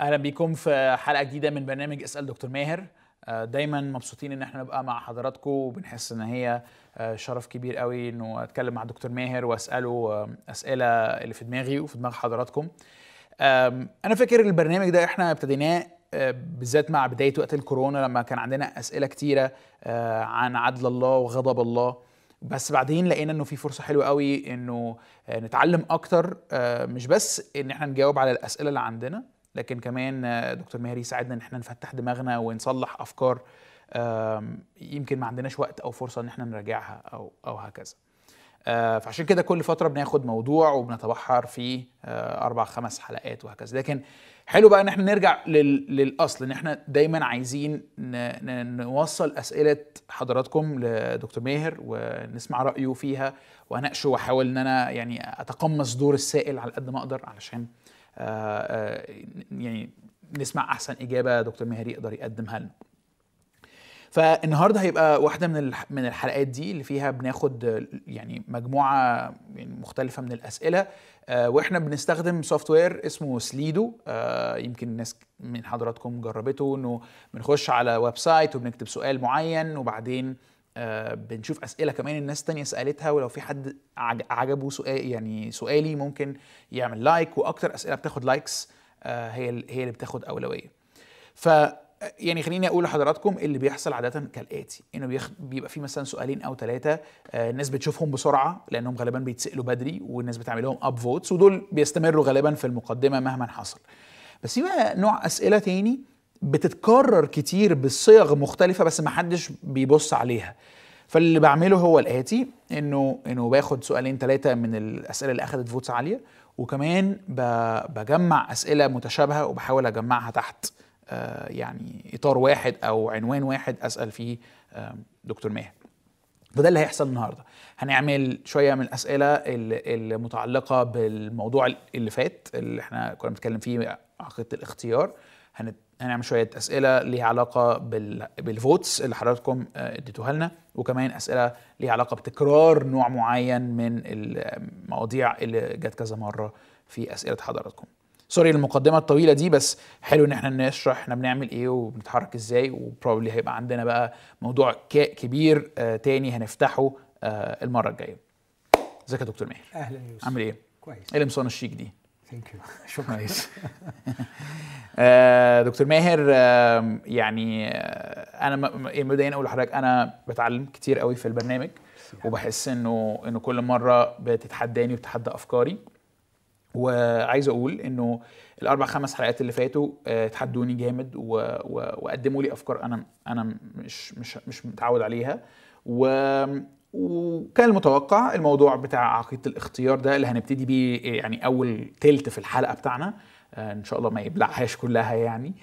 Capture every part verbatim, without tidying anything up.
اهلا بيكم في حلقه جديده من برنامج اسأل دكتور ماهر. دايما مبسوطين ان احنا نبقى مع حضراتكم، وبنحس ان هي شرف كبير قوي انه اتكلم مع الدكتور ماهر واساله اسئله اللي في دماغي وفي دماغ حضراتكم. انا فاكر البرنامج ده احنا ابتديناه بالذات مع بدايه وقت الكورونا، لما كان عندنا اسئله كتيره عن عدل الله وغضب الله، بس بعدين لقينا انه في فرصه حلوه قوي انه نتعلم اكتر، مش بس ان احنا نجاوب على الاسئله اللي عندنا، لكن كمان دكتور ماهر يساعدنا ان احنا نفتح دماغنا ونصلح افكار يمكن ما عندناش وقت او فرصه ان احنا نراجعها او او هكذا. فعشان كده كل فتره بناخد موضوع وبنتبحر فيه اربع خمس حلقات وهكذا. لكن حلو بقى ان احنا نرجع للاصل، ان احنا دايما عايزين نوصل اسئله حضراتكم لدكتور ماهر ونسمع رايه فيها واناقشه، واحاول ان انا يعني اتقمص دور السائل على قد ما اقدر علشان يعني نسمع احسن اجابه دكتور ماهر يقدر يقدمها لنا. فالنهارده هيبقى واحده من من الحلقات دي اللي فيها بناخد يعني مجموعه مختلفه من الاسئله، واحنا بنستخدم سوفت وير اسمه سليدو. يمكن الناس من حضراتكم جربته، انه بنخش على ويب سايت وبنكتب سؤال معين وبعدين بنشوف اسئله كمان الناس تانية سالتها، ولو في حد عجبه سؤال يعني سؤالي ممكن يعمل لايك، واكتر اسئله بتاخد لايكس هي هي اللي بتاخد اولويه. ف يعني خليني اقول لحضراتكم اللي بيحصل عاده كالاتي، انه بيخ... بيبقى في مثلا سؤالين او ثلاثه الناس بتشوفهم بسرعه لانهم غالبا بيتسالوا بدري، والناس بتعمل لهم اب فوتس، ودول بيستمروا غالبا في المقدمه مهما حصل. بس في بقى نوع اسئله تاني بتتكرر كتير بصيغ مختلفه بس ما حدش بيبص عليها. فاللي بعمله هو الاتي، انه انه باخد سؤالين ثلاثه من الاسئله اللي اخذت فوتس عاليه، وكمان ب... بجمع اسئله متشابهه وبحاول اجمعها تحت يعني اطار واحد او عنوان واحد اسال فيه دكتور ماهر. فده اللي هيحصل النهارده. هنعمل شويه من الاسئله المتعلقه بالموضوع اللي فات اللي احنا كنا بنتكلم فيه عقيده الاختيار، هنعمل شويه اسئله ليها علاقه بالفوتس اللي حضراتكم اديتوها لنا، وكمان اسئله ليها علاقه بتكرار نوع معين من المواضيع اللي جت كذا مره في اسئله حضراتكم. سوري المقدمه الطويله دي، بس حلو ان احنا نشرح احنا بنعمل ايه وبنتحرك ازاي، وبروبلي هيبقى عندنا بقى موضوع كبير آه تاني هنفتحه آه المره الجايه. ازيك يا دكتور ماهر؟ اهلا يا يوسف. عامل ايه؟ كويس. ايه القمصان الشيك دي؟ ثانك يو، شكرا. كويس. آه دكتور ماهر، آه يعني آه انا مبدئيا اقول لحضرتك انا بتعلم كتير قوي في البرنامج، وبحس انه انه كل مره بتتحداني وبتحدى افكاري، وعايز اقول انه الاربع خمس حلقات اللي فاتوا اتحدوني جامد و... و... وقدموا لي افكار انا انا مش مش مش متعود عليها، و... وكان المتوقع الموضوع بتاع عقيده الاختيار ده اللي هنبتدي بيه يعني اول تلت في الحلقه بتاعنا ان شاء الله ما يبلعهاش كلها، يعني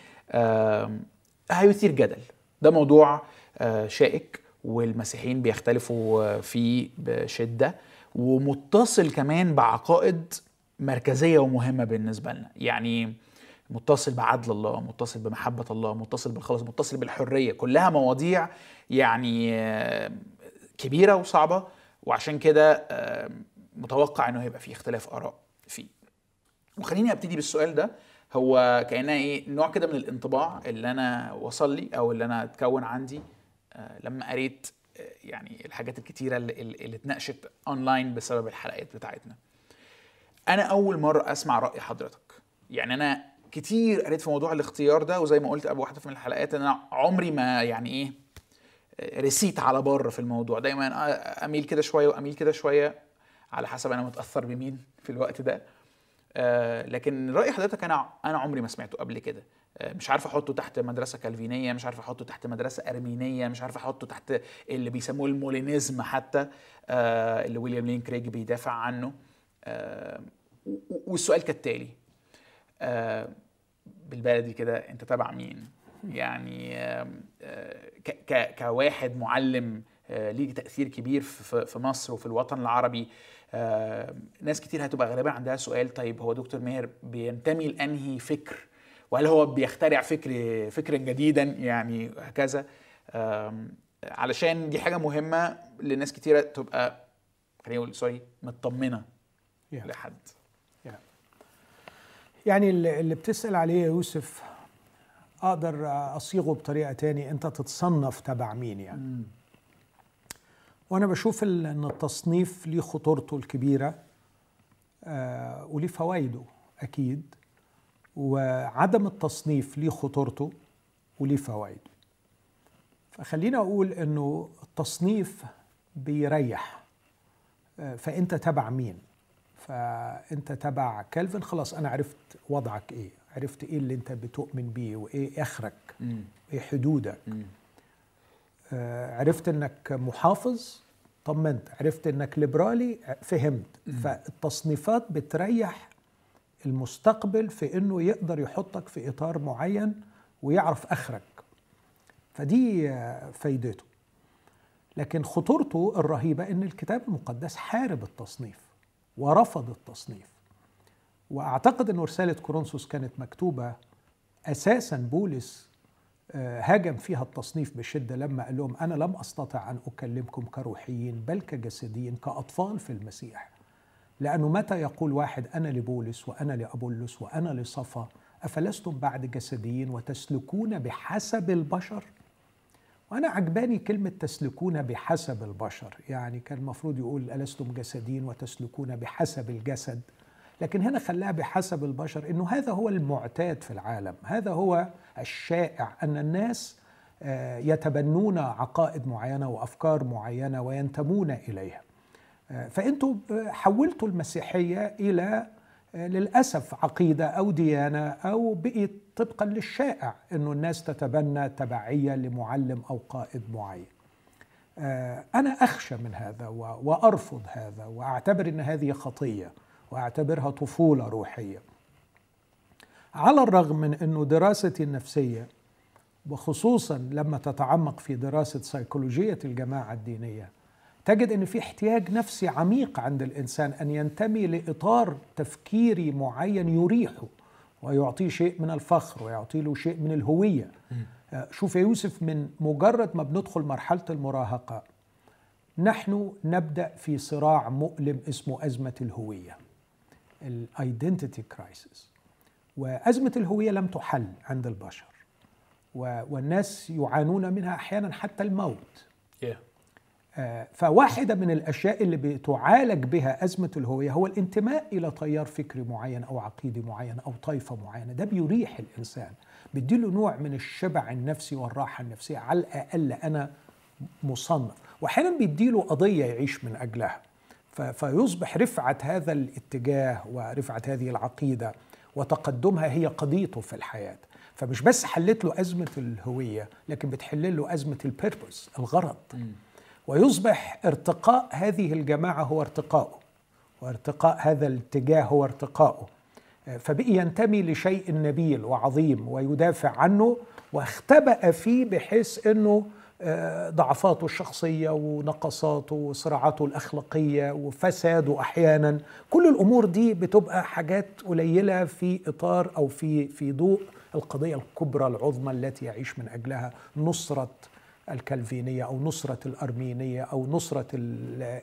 هيثير جدل. ده موضوع شائك والمسيحيين بيختلفوا فيه بشده، ومتصل كمان بعقائد مركزية ومهمة بالنسبة لنا، يعني متصل بعدل الله، متصل بمحبة الله، متصل بالخلاص، متصل بالحرية. كلها مواضيع يعني كبيرة وصعبة، وعشان كده متوقع انه هيبقى في اختلاف آراء فيه. وخليني ابتدي بالسؤال ده، هو كأنها ايه نوع كده من الانطباع اللي انا وصل لي او اللي انا اتكون عندي لما قريت يعني الحاجات الكتيرة اللي اتناقشت اونلاين بسبب الحلقات بتاعتنا. أنا أول مرة أسمع رأي حضرتك، يعني أنا كتير قريت في موضوع الاختيار ده، وزي ما قلت قبل واحدة من الحلقات إن أنا عمري ما يعني إيه رسيت على بره في الموضوع، دايما أميل كده شوية وأميل كده شوية على حسب أنا متأثر بمين في الوقت ده. آه لكن رأي حضرتك أنا أنا عمري ما سمعته قبل كده، آه مش عارف أحطه تحت مدرسة كالفينية، مش عارف أحطه تحت مدرسة أرمينية، مش عارف أحطه تحت اللي بيسموه المولينيزم حتى، آه اللي ويليام لين كريج بيدافع عنه. آه والسؤال كالتالي، آه بالبلدي كده انت تبع مين؟ يعني آه ك كواحد معلم آه ليه تأثير كبير في, في مصر وفي الوطن العربي، آه ناس كتير هتبقى غالبا عندها سؤال، طيب هو دكتور ماهر بينتمي لأنهي فكر؟ وهل هو بيخترع فكر فكرا جديدا يعني هكذا؟ آه علشان دي حاجة مهمة لناس كتيرة تبقى خلينا نقول سوري مطمنة. Yeah. لحد yeah. يعني اللي بتسأل عليه يا يوسف أقدر أصيغه بطريقة تاني، أنت تتصنف تبع مين يعني. مم. وأنا بشوف أن التصنيف ليه خطورته الكبيرة آه وليه فوائده أكيد، وعدم التصنيف ليه خطورته وليه فوائده. فخلينا أقول أنه التصنيف بيريح، آه فأنت تبع مين؟ فأنت تبع كالفن، خلاص أنا عرفت وضعك إيه، عرفت إيه اللي أنت بتؤمن بيه وإيه آخرك وإيه حدودك. مم. عرفت انك محافظ، طمنت، عرفت انك ليبرالي، فهمت. فالتصنيفات بتريح المستقبل في انه يقدر يحطك في اطار معين ويعرف اخرك، فدي فايدته. لكن خطورته الرهيبه ان الكتاب المقدس حارب التصنيف ورفض التصنيف، واعتقد ان رساله كورنثوس كانت مكتوبه اساسا بولس هاجم فيها التصنيف بشدة لما قال لهم أنا لم أستطع أن أكلمكم كروحيين بل كجسديين كأطفال في المسيح، لأنه متى يقول واحد أنا لبولس وأنا لأبولس وأنا لصفا أفلستم بعد جسديين وتسلكون بحسب البشر؟ وأنا عجباني كلمة تسلكون بحسب البشر، يعني كان المفروض يقول ألستم جسديين وتسلكون بحسب الجسد، لكن هنا خلاها بحسب البشر، إنه هذا هو المعتاد في العالم، هذا هو الشائع أن الناس يتبنون عقائد معينة وأفكار معينة وينتمون إليها. فأنتوا حولتوا المسيحية إلى للأسف عقيدة أو ديانة، أو بقيت طبقا للشائع أنه الناس تتبنى تبعية لمعلم أو قائد معين. أنا أخشى من هذا وأرفض هذا، وأعتبر أن هذه خطية وأعتبرها طفولة روحية، على الرغم من أنه دراستي النفسية وخصوصا لما تتعمق في دراسة سيكولوجية الجماعة الدينية تجد أن في احتياج نفسي عميق عند الإنسان أن ينتمي لإطار تفكيري معين يريحه ويعطيه شيء من الفخر ويعطيه له شيء من الهوية. شوف يا يوسف، من مجرد ما بندخل مرحلة المراهقة نحن نبدأ في صراع مؤلم اسمه أزمة الهوية، الايدنتيتي كرايسيس، وأزمة الهوية لم تحل عند البشر والناس يعانون منها أحيانا حتى الموت. yeah. فواحدة من الأشياء اللي بتعالج بها أزمة الهوية هو الانتماء إلى تيار فكري معين أو عقيدي معين أو طائفة معينة. ده بيريح الإنسان، بيديله نوع من الشبع النفسي والراحة النفسية، على الأقل أنا مصنف، وأحيانا بيديله قضية يعيش من أجلها، فيصبح رفعة هذا الاتجاه ورفعة هذه العقيدة وتقدمها هي قضيته في الحياة. فمش بس حلت له أزمة الهوية، لكن بتحل له أزمة البيربوس، الغرض، ويصبح ارتقاء هذه الجماعة هو ارتقائه، وارتقاء هذا الاتجاه هو ارتقائه، فبقي ينتمي لشيء نبيل وعظيم ويدافع عنه واختبأ فيه، بحيث أنه ضعفاته الشخصية ونقصاته وصراعاته الأخلاقية وفساده أحيانا، كل الأمور دي بتبقى حاجات قليلة في إطار أو في في ضوء القضية الكبرى العظمى التي يعيش من أجلها، نصرة الكالفينية أو نصرة الأرمينية أو نصرة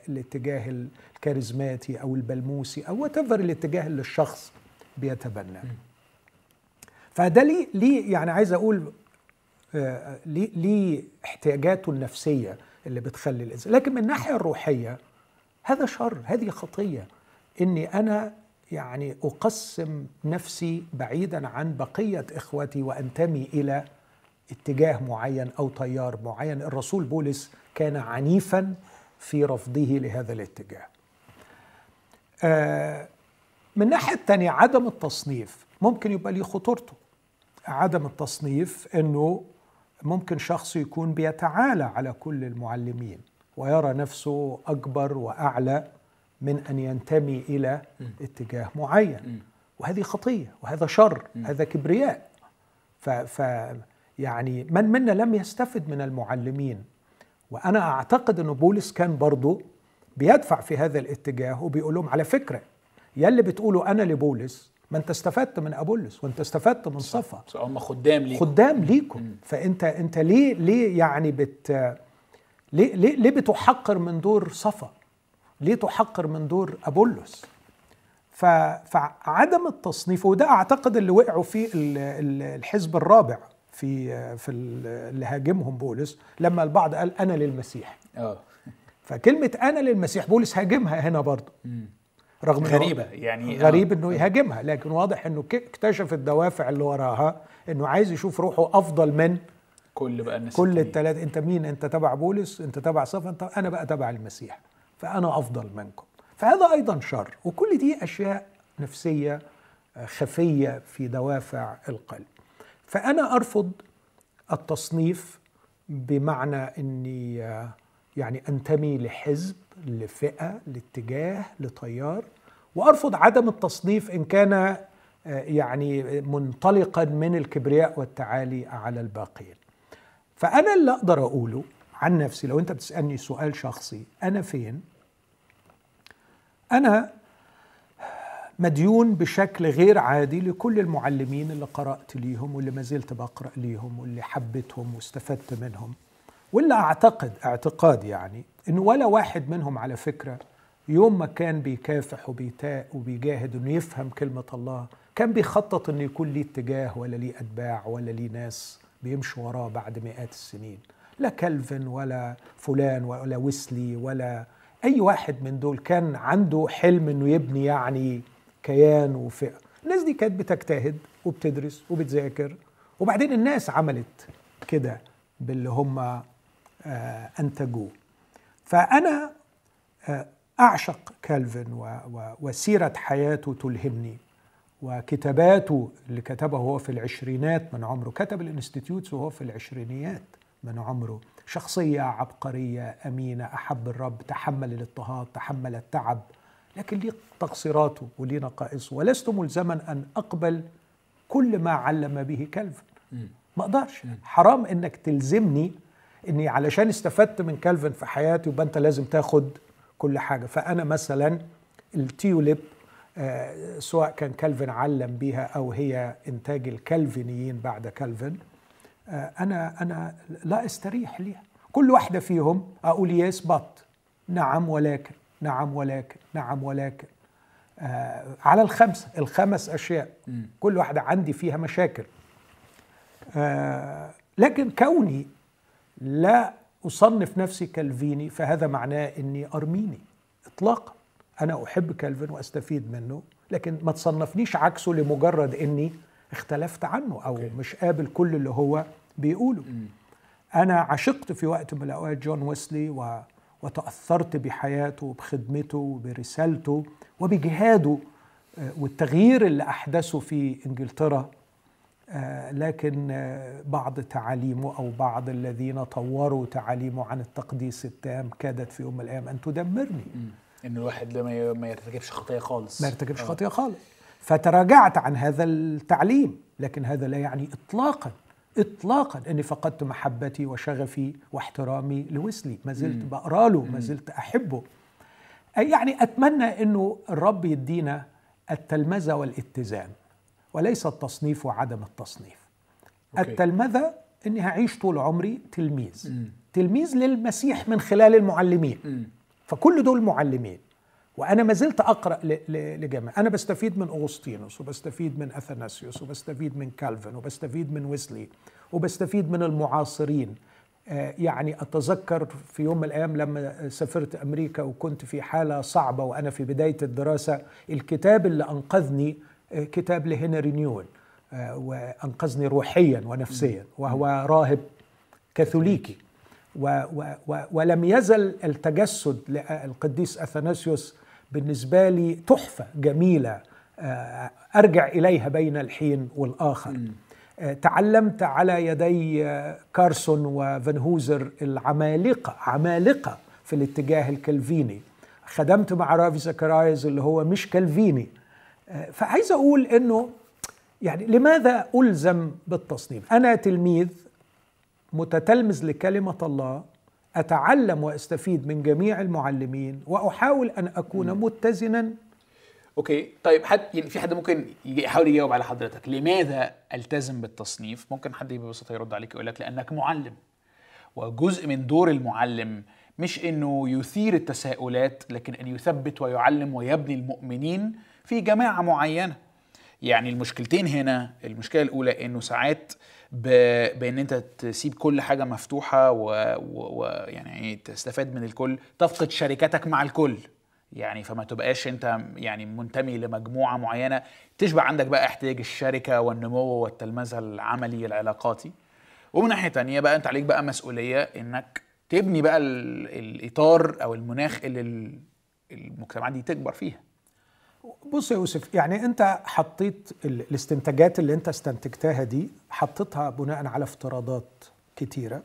الاتجاه الكاريزماتي أو البلموسي أو واتفر الاتجاه اللي الشخص بيتبناه. فده ليه ليه يعني عايز أقول ليه احتياجاته النفسية اللي بتخلي الإنسان. لكن من الناحية الروحية هذا شر، هذه خطية، إني أنا يعني أقسم نفسي بعيدا عن بقية إخوتي وأنتمي إلى اتجاه معين أو تيار معين. الرسول بولس كان عنيفا في رفضه لهذا الاتجاه. من الناحية الثانية عدم التصنيف ممكن يبقى ليه خطورته. عدم التصنيف إنه ممكن شخص يكون بيتعالى على كل المعلمين ويرى نفسه أكبر وأعلى من أن ينتمي إلى اتجاه معين، وهذه خطية وهذا شر، هذا كبرياء. ف ف يعني من منا لم يستفد من المعلمين؟ وأنا أعتقد أن بولس كان برضو بيدفع في هذا الاتجاه وبيقول لهم على فكرة يلي بتقولوا أنا لبولس، ما انت استفدت من أبولس وانت استفدت من صفا، هم خدام ليكم، خدام ليكم، فانت انت ليه ليه يعني بت ليه ليه, ليه بتحقر من دور صفا؟ ليه تحقر من دور أبولس؟ فعدم التصنيف، وده أعتقد اللي وقعوا فيه الحزب الرابع في في اللي هاجمهم بولس، لما البعض قال أنا للمسيح. أوه. فكلمة أنا للمسيح بولس هاجمها هنا برضه، رغم غريبة يعني، غريب أوه. إنه يهاجمها، لكن واضح إنه اكتشف الدوافع اللي وراها، إنه عايز يشوف روحه أفضل من كل بقى الناس، كل الثلاثة. أنت مين؟ أنت تبع بولس، أنت تبع صفا، أنت... أنا بقى تبع المسيح، فأنا أفضل منكم. فهذا أيضا شر، وكل دي أشياء نفسية خفية في دوافع القلب. فأنا أرفض التصنيف بمعنى أني يعني أنتمي لحزب، لفئة، لاتجاه، لتيار، وأرفض عدم التصنيف إن كان يعني منطلقا من الكبرياء والتعالي على الباقين. فأنا اللي أقدر أقوله عن نفسي، لو أنت بتسألني سؤال شخصي، أنا فين؟ أنا مديون بشكل غير عادي لكل المعلمين اللي قرأت ليهم، واللي ما زلت بقرأ ليهم، واللي حبيتهم واستفدت منهم، واللي أعتقد اعتقاد يعني إنه ولا واحد منهم على فكرة يوم ما كان بيكافح وبيتاء وبيجاهد إنه يفهم كلمة الله كان بيخطط إنه يكون ليه اتجاه ولا ليه أتباع ولا ليه ناس بيمشوا وراه بعد مئات السنين. لا كالفن ولا فلان ولا ويسلي ولا أي واحد من دول كان عنده حلم إنه يبني يعني كيان وفئة. الناس دي كانت بتجتهد وبتدرس وبتذاكر، وبعدين الناس عملت كده باللي هم أنتجوه. فأنا أعشق كالفن، وسيرة حياته تلهمني، وكتاباته اللي كتبه هو في العشرينات من عمره، كتب الانستيتيوتس وهو في العشرينيات من عمره. شخصية عبقرية، أمينة، أحب الرب، تحمل الاضطهاد، تحمل التعب، لكن ليه تقصيراته وليه نقائصه، ولست ملزما أن أقبل كل ما علم به كالفن. ما أقدرش، حرام إنك تلزمني إني علشان استفدت من كالفن في حياتي يبقى أنت لازم تاخد كل حاجة. فأنا مثلا التيوليب آه سواء كان كالفن علم بيها أو هي إنتاج الكالفينيين بعد كالفن، آه أنا أنا لا أستريح ليها. كل واحدة فيهم أقول يس بط، نعم ولكن، نعم ولكن، نعم ولكن، آه على الخمسة، الخمس أشياء م. كل واحدة عندي فيها مشاكل. آه لكن كوني لا أصنف نفسي كالفيني فهذا معناه أني أرميني إطلاقا. أنا أحب كالفن وأستفيد منه، لكن ما تصنفنيش عكسه لمجرد أني اختلفت عنه أو okay. مش قابل كل اللي هو بيقوله. mm. أنا عشقت في وقت من الأوقات جون ويسلي، و... وتأثرت بحياته وبخدمته وبرسالته وبجهاده والتغيير اللي أحدثه في إنجلترا، لكن بعض تعاليمه أو بعض الذين طوروا تعاليمه عن التقديس التام كادت في يوم من الأيام أن تدمرني. إن الواحد لما ما يرتكبش خطية خالص، ما يرتكبش أوه. خطية خالص. فتراجعت عن هذا التعليم، لكن هذا لا يعني إطلاقا إطلاقا أني فقدت محبتي وشغفي واحترامي لويسلي. ما زلت بقرا له، ما زلت أحبه. يعني أتمنى أنه الرب يدينا التلمذة والاتزان، وليس التصنيف وعدم التصنيف. أوكي. التلمذة أني هعيش طول عمري تلميذ، م. تلميذ للمسيح من خلال المعلمين، م. فكل دول معلمين، وأنا ما زلت أقرأ لجميع. أنا بستفيد من أوغسطينوس، وبستفيد من أثاناسيوس، وبستفيد من كالفن، وبستفيد من ويسلي، وبستفيد من المعاصرين. آه يعني أتذكر في يوم من الأيام لما سافرت أمريكا وكنت في حالة صعبة وأنا في بداية الدراسة، الكتاب اللي أنقذني كتاب لهنري نيول، وأنقذني روحيا ونفسيا، وهو راهب كاثوليكي و و ولم يزل التجسد للقديس أثناسيوس بالنسبة لي تحفة جميلة أرجع إليها بين الحين والآخر. تعلمت على يدي كارسون وفنهوزر العمالقة عمالقة في الاتجاه الكالفيني، خدمت مع رافي زكرياس اللي هو مش كالفيني. فعايز أقول أنه يعني لماذا ألزم بالتصنيف؟ أنا تلميذ متتلمذ لكلمة الله، أتعلم وأستفيد من جميع المعلمين، وأحاول أن أكون متزنا. أوكي طيب، حد يعني في حد ممكن يحاول يجاوب على حضرتك لماذا ألتزم بالتصنيف؟ ممكن حد ببساطة يرد عليك يقول لك لأنك معلم، وجزء من دور المعلم مش أنه يثير التساؤلات، لكن أن يثبت ويعلم ويبني المؤمنين في جماعة معينة. يعني المشكلتين هنا، المشكلة الأولى إنه ساعات بإن أنت تسيب كل حاجة مفتوحة ويعني تستفاد من الكل تفقد شركتك مع الكل، يعني فما تبقاش أنت يعني منتمي لمجموعة معينة، تشبع عندك بقى احتياج الشركة والنمو والتلمذة العملي العلاقاتي. ومن ناحية تانية بقى أنت عليك بقى مسؤولية إنك تبني بقى الإطار أو المناخ اللي المجتمعات دي تكبر فيها. بص يا يوسف، يعني أنت حطيت الاستنتاجات اللي أنت استنتجتها دي، حطيتها بناء على افتراضات كتيرة.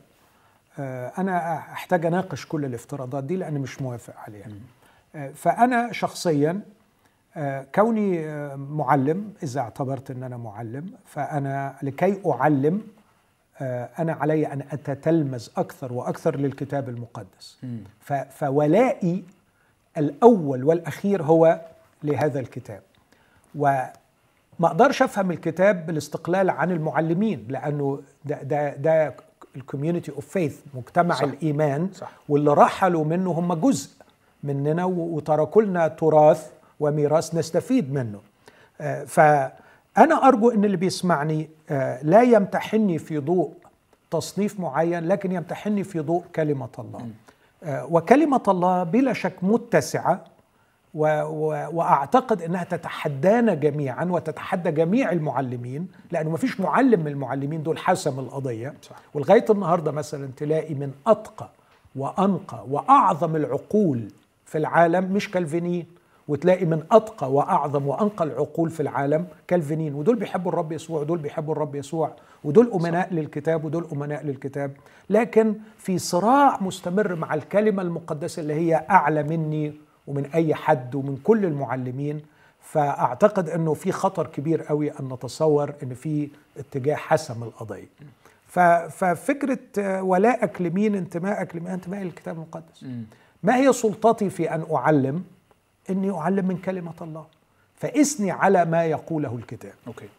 أنا أحتاج أناقش كل الافتراضات دي لأن مش موافق عليها. فأنا شخصياً كوني معلم، إذا اعتبرت أن أنا معلم، فأنا لكي أعلم أنا علي أن أتتلمذ أكثر وأكثر للكتاب المقدس. فولائي الأول والأخير هو لهذا الكتاب، وما أقدرش أفهم الكتاب بالاستقلال عن المعلمين، لأنه ده ده ده الكوميونتي أوف فيث، مجتمع صح. الإيمان صح. واللي رحلوا منه هم جزء مننا وتركوا لنا تراث وميراث نستفيد منه. فأنا أرجو أن اللي بيسمعني لا يمتحني في ضوء تصنيف معين، لكن يمتحني في ضوء كلمة الله. وكلمة الله بلا شك متسعة، وأعتقد أنها تتحدانا جميعا وتتحدى جميع المعلمين، لأنه ما فيش معلم من المعلمين دول حسم القضية. ولغاية النهاردة مثلا تلاقي من أتقى وأنقى وأعظم العقول في العالم مش كالفينيين، وتلاقي من أتقى وأعظم وأنقى العقول في العالم كالفينيين، ودول بيحبوا الرب يسوع ودول بيحبوا الرب يسوع، ودول أمناء صح. للكتاب ودول أمناء للكتاب، لكن في صراع مستمر مع الكلمة المقدسة اللي هي أعلى مني ومن أي حد ومن كل المعلمين. فأعتقد أنه في خطر كبير قوي أن نتصور أن في اتجاه حسم القضية. ففكرة ولائك لمين، انتمائك لمين، انتمائي للكتاب المقدس. ما هي سلطتي في أن أعلم؟ أني أعلم من كلمة الله، فإسني على ما يقوله الكتاب. أوكي.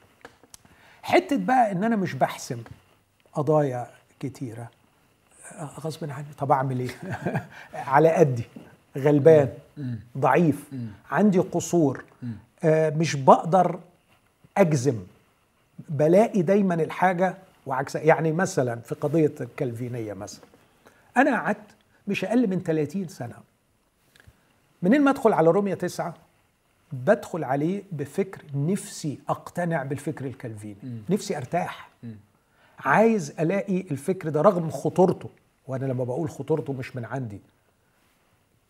حتة بقى أن أنا مش بحسم قضايا كتيرة غصب عني، طب أعمل إيه؟ على قدي، غلبان، ضعيف، عندي قصور، مش بقدر أجزم، بلاقي دايما الحاجة وعكسها. يعني مثلا في قضية الكالفينية مثلا، أنا قعدت مش أقل من ثلاثين سنة منين ما أدخل على رومية تسعة بدخل عليه بفكر نفسي أقتنع بالفكر الكالفيني، م. نفسي أرتاح، م. عايز ألاقي الفكر ده رغم خطورته. وأنا لما بقول خطورته مش من عندي،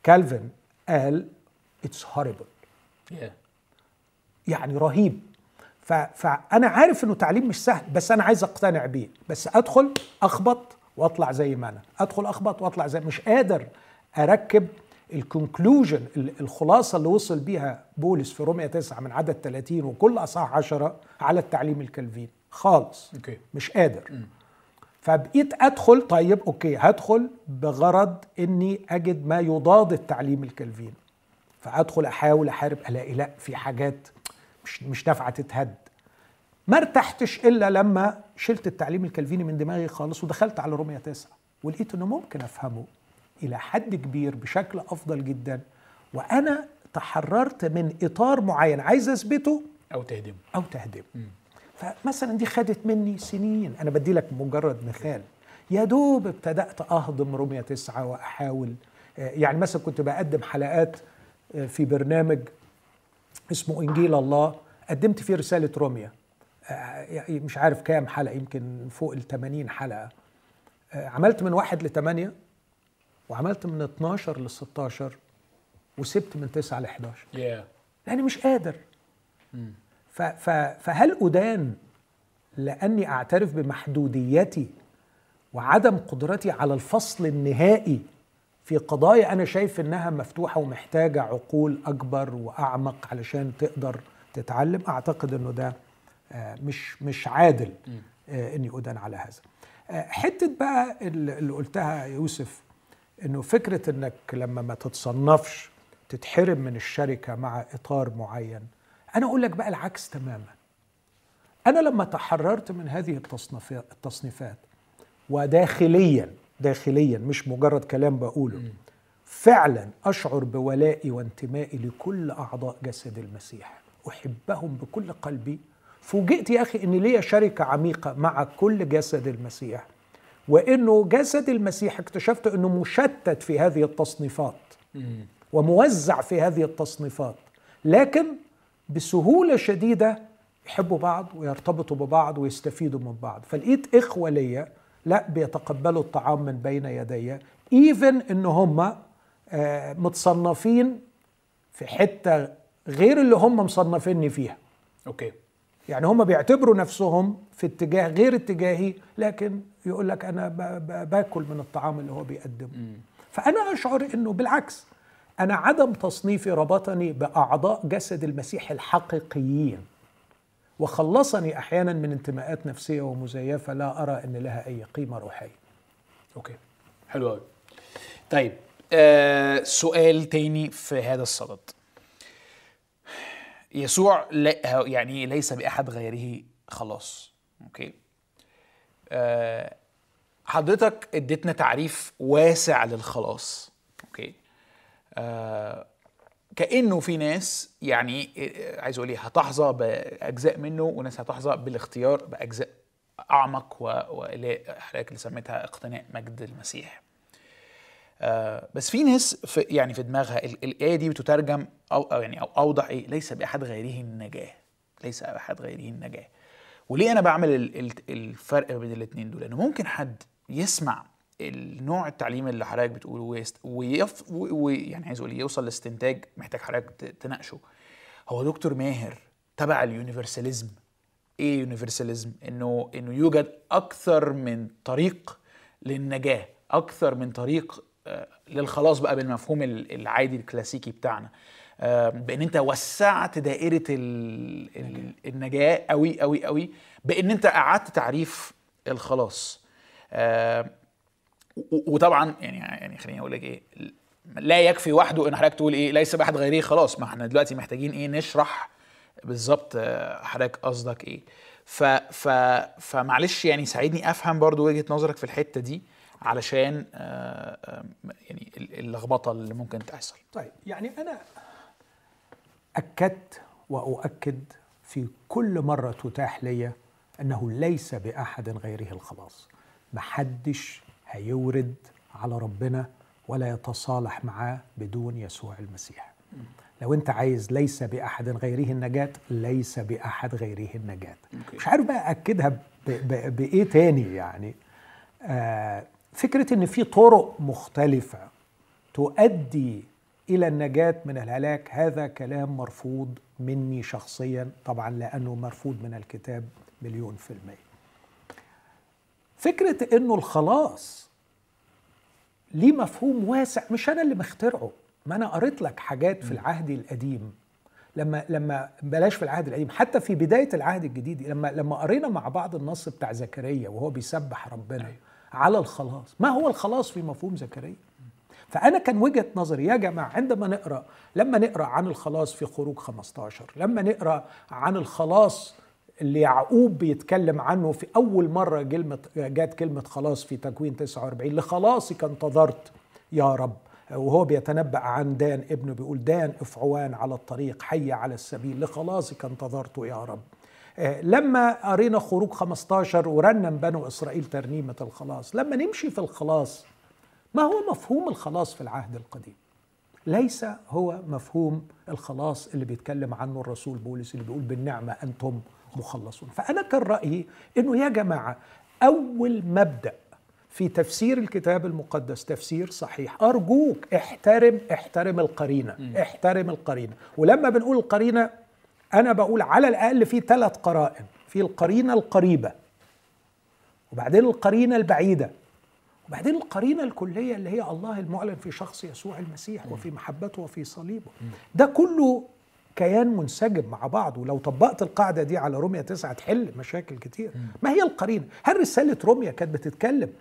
كالفن قال it's horrible، yeah. يعني رهيب. فأنا عارف أنه تعليم مش سهل، بس أنا عايز أقتنع بيه، بس أدخل أخبط وأطلع زي ما أنا، أدخل أخبط وأطلع زي، مش قادر أركب الكونكلوجن، الخلاصة اللي وصل بيها بولس في رومية تسعة من عدد ثلاثين وكل أصحاح عشرة على التعليم الكالفين خالص. okay. مش قادر. mm. فبقيت أدخل، طيب أوكي هدخل بغرض أني أجد ما يضاد التعليم الكالفين، فأدخل أحاول أحارب، ألاقي لا في حاجات مش مش نافعة تتهد. ما ارتحتش إلا لما شلت التعليم الكالفيني من دماغي خالص ودخلت على رومية تسعة، ولقيت أنه ممكن أفهمه إلى حد كبير بشكل أفضل جدا، وأنا تحررت من إطار معين عايز أثبته أو تهدمه أو تهدمه. م. فمثلا دي خدت مني سنين، أنا بدي لك مجرد مثال، يا دوب ابتدأت أهضم رومية تسعة وأحاول. يعني مثلا كنت بقدم حلقات في برنامج اسمه إنجيل الله، قدمت فيه رسالة رومية، مش عارف كام حلقة، يمكن فوق الثمانين حلقة، عملت من واحد لثمانية، وعملت من اتناشر لستاشر، وسبت من تسعة لحداشر، yeah. لأني مش قادر. mm. فهل أدان لأني أعترف بمحدوديتي وعدم قدرتي على الفصل النهائي في قضايا أنا شايف إنها مفتوحة ومحتاجة عقول أكبر وأعمق علشان تقدر تتعلم؟ أعتقد إنه ده مش مش عادل إني أدان على هذا. حتة بقى اللي قلتها يوسف، إنه فكرة إنك لما ما تتصنفش تتحرم من الشركة مع إطار معين، أنا أقول لك بقى العكس تماما. أنا لما تحررت من هذه التصنيفات وداخليا داخليا مش مجرد كلام بقوله، فعلا أشعر بولائي وانتمائي لكل أعضاء جسد المسيح. أحبهم بكل قلبي. فوجئت يا أخي أن ليا شركة عميقة مع كل جسد المسيح، وأنه جسد المسيح اكتشفت أنه مشتت في هذه التصنيفات وموزع في هذه التصنيفات، لكن بسهولة شديدة يحبوا بعض ويرتبطوا ببعض ويستفيدوا من بعض. فلقيت إخوة ليا لا بيتقبلوا الطعام من بين يدي، إيفن إن هم متصنفين في حتة غير اللي هم مصنفيني فيها. أوكي. يعني هم بيعتبروا نفسهم في اتجاه غير اتجاهي، لكن يقول لك أنا باكل من الطعام اللي هو بيقدمه. م. فأنا أشعر إنه بالعكس، أنا عدم تصنيفي ربطني بأعضاء جسد المسيح الحقيقيين، وخلصني أحيانا من انتماءات نفسية ومزيفة لا أرى أن لها أي قيمة روحية. أوكي، حلو أوي. طيب، آه سؤال تاني في هذا الصدد. يسوع لا يعني ليس بأحد غيره خلاص. أوكي. آه حضرتك اديتنا تعريف واسع للخلاص. أوكي. آه كأنه في ناس يعني عايز أقول إيه، هتحظى بأجزاء منه، وناس هتحظى بالاختيار بأجزاء أعمق، واللي حضرتك اللي سميتها اقتناء مجد المسيح. آه بس في ناس في يعني في دماغها الآية دي بتترجم أو, أو يعني أو أوضح إيه، ليس بأحد غيره النجاة، ليس بأحد غيره النجاة. وليه أنا بعمل الفرق بين الاتنين دول؟ لأنه ممكن حد يسمع النوع التعليم اللي حضرتك بتقوله ويف ويعني عايز اقول يوصل لاستنتاج محتاج حضرتك تناقشه. هو دكتور ماهر تبع اليونيفرساليزم. ايه يونيفرساليزم؟ انه انه يوجد اكثر من طريق للنجاة، اكثر من طريق آه للخلاص بقى بالمفهوم العادي الكلاسيكي بتاعنا، آه بان انت وسعت دائرة النجاة قوي قوي قوي، بان انت قعدت تعريف الخلاص. آه وطبعا يعني يعني خليني اقول لك ايه، لا يكفي وحده ان حضرتك تقول ايه ليس باحد غيره خلاص. ما احنا دلوقتي محتاجين ايه نشرح بالظبط حضرتك قصدك ايه. ف ف فمعلش يعني ساعدني افهم برضو وجهه نظرك في الحته دي، علشان يعني اللخبطه اللي ممكن تحصل. طيب، يعني انا اكدت واؤكد في كل مره تتاح لي انه ليس باحد غيره الخلاص. محدش هيورد على ربنا ولا يتصالح معاه بدون يسوع المسيح. لو انت عايز ليس بأحد غيره النجاة، ليس بأحد غيره النجاة. مش عارف بقى أكدها بإيه تاني. يعني آه فكرة ان في طرق مختلفة تؤدي إلى النجاة من الهلاك، هذا كلام مرفوض مني شخصيا طبعا، لأنه مرفوض من الكتاب مليون في المية. فكرة انه الخلاص ليه مفهوم واسع مش انا اللي مخترعه. ما انا قريت لك حاجات في العهد القديم، لما لما بلاش في العهد القديم، حتى في بداية العهد الجديد، لما لما قرينا مع بعض النص بتاع زكريا وهو بيسبح ربنا على الخلاص. ما هو الخلاص في مفهوم زكريا؟ فانا كان وجهة نظري يا جماعة عندما نقرا، لما نقرا عن الخلاص في خروج خمسة عشر، لما نقرا عن الخلاص اللي يعقوب بيتكلم عنه في أول مرة جات كلمة خلاص في تكوين تسعة وأربعين، لخلاصك انتظرت يا رب، وهو بيتنبأ عن دان ابنه بيقول دان افعوان على الطريق، حي على السبيل، لخلاصك انتظرت يا رب. لما قرينا خروج خمسة عشر ورنم بنو إسرائيل ترنيمة الخلاص. لما نمشي في الخلاص، ما هو مفهوم الخلاص في العهد القديم؟ ليس هو مفهوم الخلاص اللي بيتكلم عنه الرسول بولس اللي بيقول بالنعمة أنتم مخلصون. فأنا كان رأيي إنه يا جماعة أول مبدأ في تفسير الكتاب المقدس تفسير صحيح، أرجوك احترم احترم القرينة، احترم القرينة. ولما بنقول القرينة أنا بقول على الأقل في ثلاث قرائن، في القرينة القريبة، وبعدين القرينة البعيدة، وبعدين القرينة الكلية اللي هي الله المعلن في شخص يسوع المسيح وفي محبته وفي صليبه. ده كله كيان منسجم مع بعض، ولو طبقت القاعدة دي على رومية تسعة تحل مشاكل كتير. ما هي القرينة؟ هل رسالة رومية كانت بتتكلم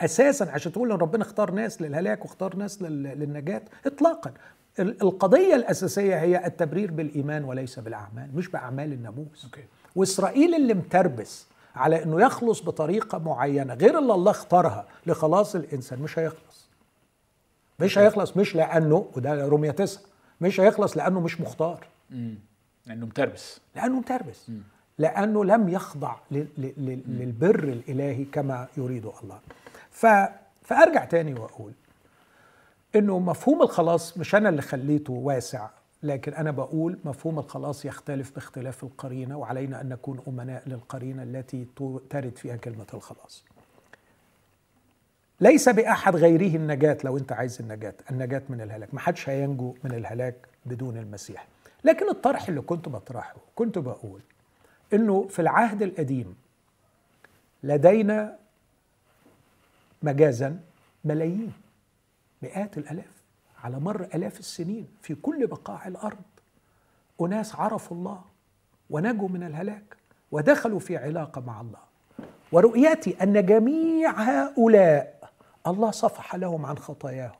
أساسا عشان تقول إن ربنا اختار ناس للهلاك واختار ناس للنجاة؟ إطلاقا. القضية الأساسية هي التبرير بالإيمان وليس بالأعمال، مش بأعمال الناموس. وإسرائيل اللي متربس على إنه يخلص بطريقة معينة غير اللي الله اختارها لخلاص الإنسان، مش هيخلص. مش هيخلص مش لأنه، وده رومية تسعة، مش هيخلص لأنه مش مختار. لأنه متربس لأنه متربس م. لأنه لم يخضع للبر الإلهي كما يريده الله. ف... فأرجع تاني وأقول إنه مفهوم الخلاص مش أنا اللي خليته واسع، لكن أنا بقول مفهوم الخلاص يختلف باختلاف القرينة، وعلينا أن نكون أمناء للقرينة التي ترد فيها كلمة الخلاص. ليس بأحد غيره النجاة، لو أنت عايز النجاة النجاة من الهلاك، ما حدش هينجو من الهلاك بدون المسيح. لكن الطرح اللي كنت بطرحه، كنت بقول إنه في العهد القديم لدينا مجازا ملايين، مئات الآلاف على مر آلاف السنين في كل بقاع الأرض، أناس عرفوا الله ونجوا من الهلاك ودخلوا في علاقة مع الله. ورؤيتي أن جميع هؤلاء الله صفح لهم عن خطاياهم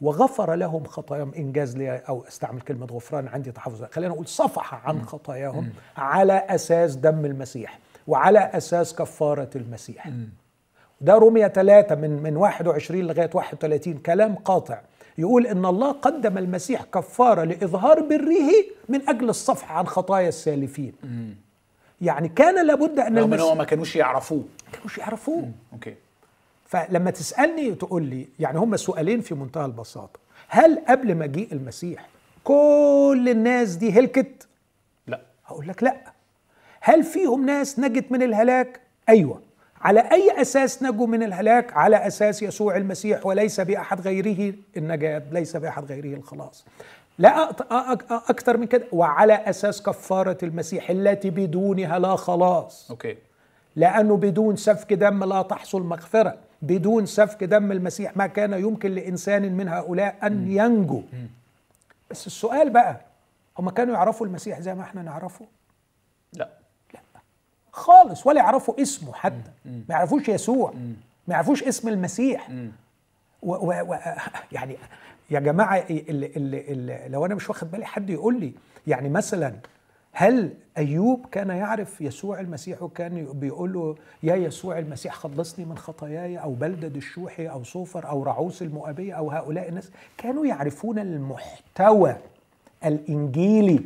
وغفر لهم خطاياهم، إنجاز لي أو استعمل كلمة غفران، عندي تحفظ، خلينا نقول صفح عن خطاياهم على أساس دم المسيح وعلى أساس كفارة المسيح. ده رومية ثلاثة من من واحد وعشرين لغاية واحد وثلاثين كلام قاطع، يقول إن الله قدم المسيح كفارة لإظهار بره من أجل الصفح عن خطايا السالفين. مم. يعني كان لابد أن المسيح، رغم أنهم ما كانوش يعرفوه ما كانوش يعرفوه مم. أوكي. فلما تسألني تقول لي يعني هم سؤالين في منتهى البساطة، هل قبل مجيء المسيح كل الناس دي هلكت؟ لا، هقول لك لا. هل فيهم ناس نجت من الهلاك؟ أيوة. على أي أساس نجوا من الهلاك؟ على أساس يسوع المسيح، وليس بأحد غيره النجاة، ليس بأحد غيره الخلاص. لا أكثر من كده. وعلى أساس كفارة المسيح التي بدونها لا خلاص. أوكي. لأنه بدون سفك دم لا تحصل مغفرة، بدون سفك دم المسيح ما كان يمكن لإنسان من هؤلاء أن ينجو. بس السؤال بقى، هم كانوا يعرفوا المسيح زي ما احنا نعرفه؟ لا خالص، ولا يعرفوا اسمه حتى، ما يعرفوش يسوع، ما يعرفوش اسم المسيح. و و و يعني يا جماعة، اللي اللي لو أنا مش واخد بالي حد يقول لي، يعني مثلا هل أيوب كان يعرف يسوع المسيح وكان بيقول له يا يسوع المسيح خلصني من خطاياي، أو بلدة الشوحي أو صوفر أو رعوس المؤابية أو هؤلاء الناس؟ كانوا يعرفون المحتوى الإنجيلي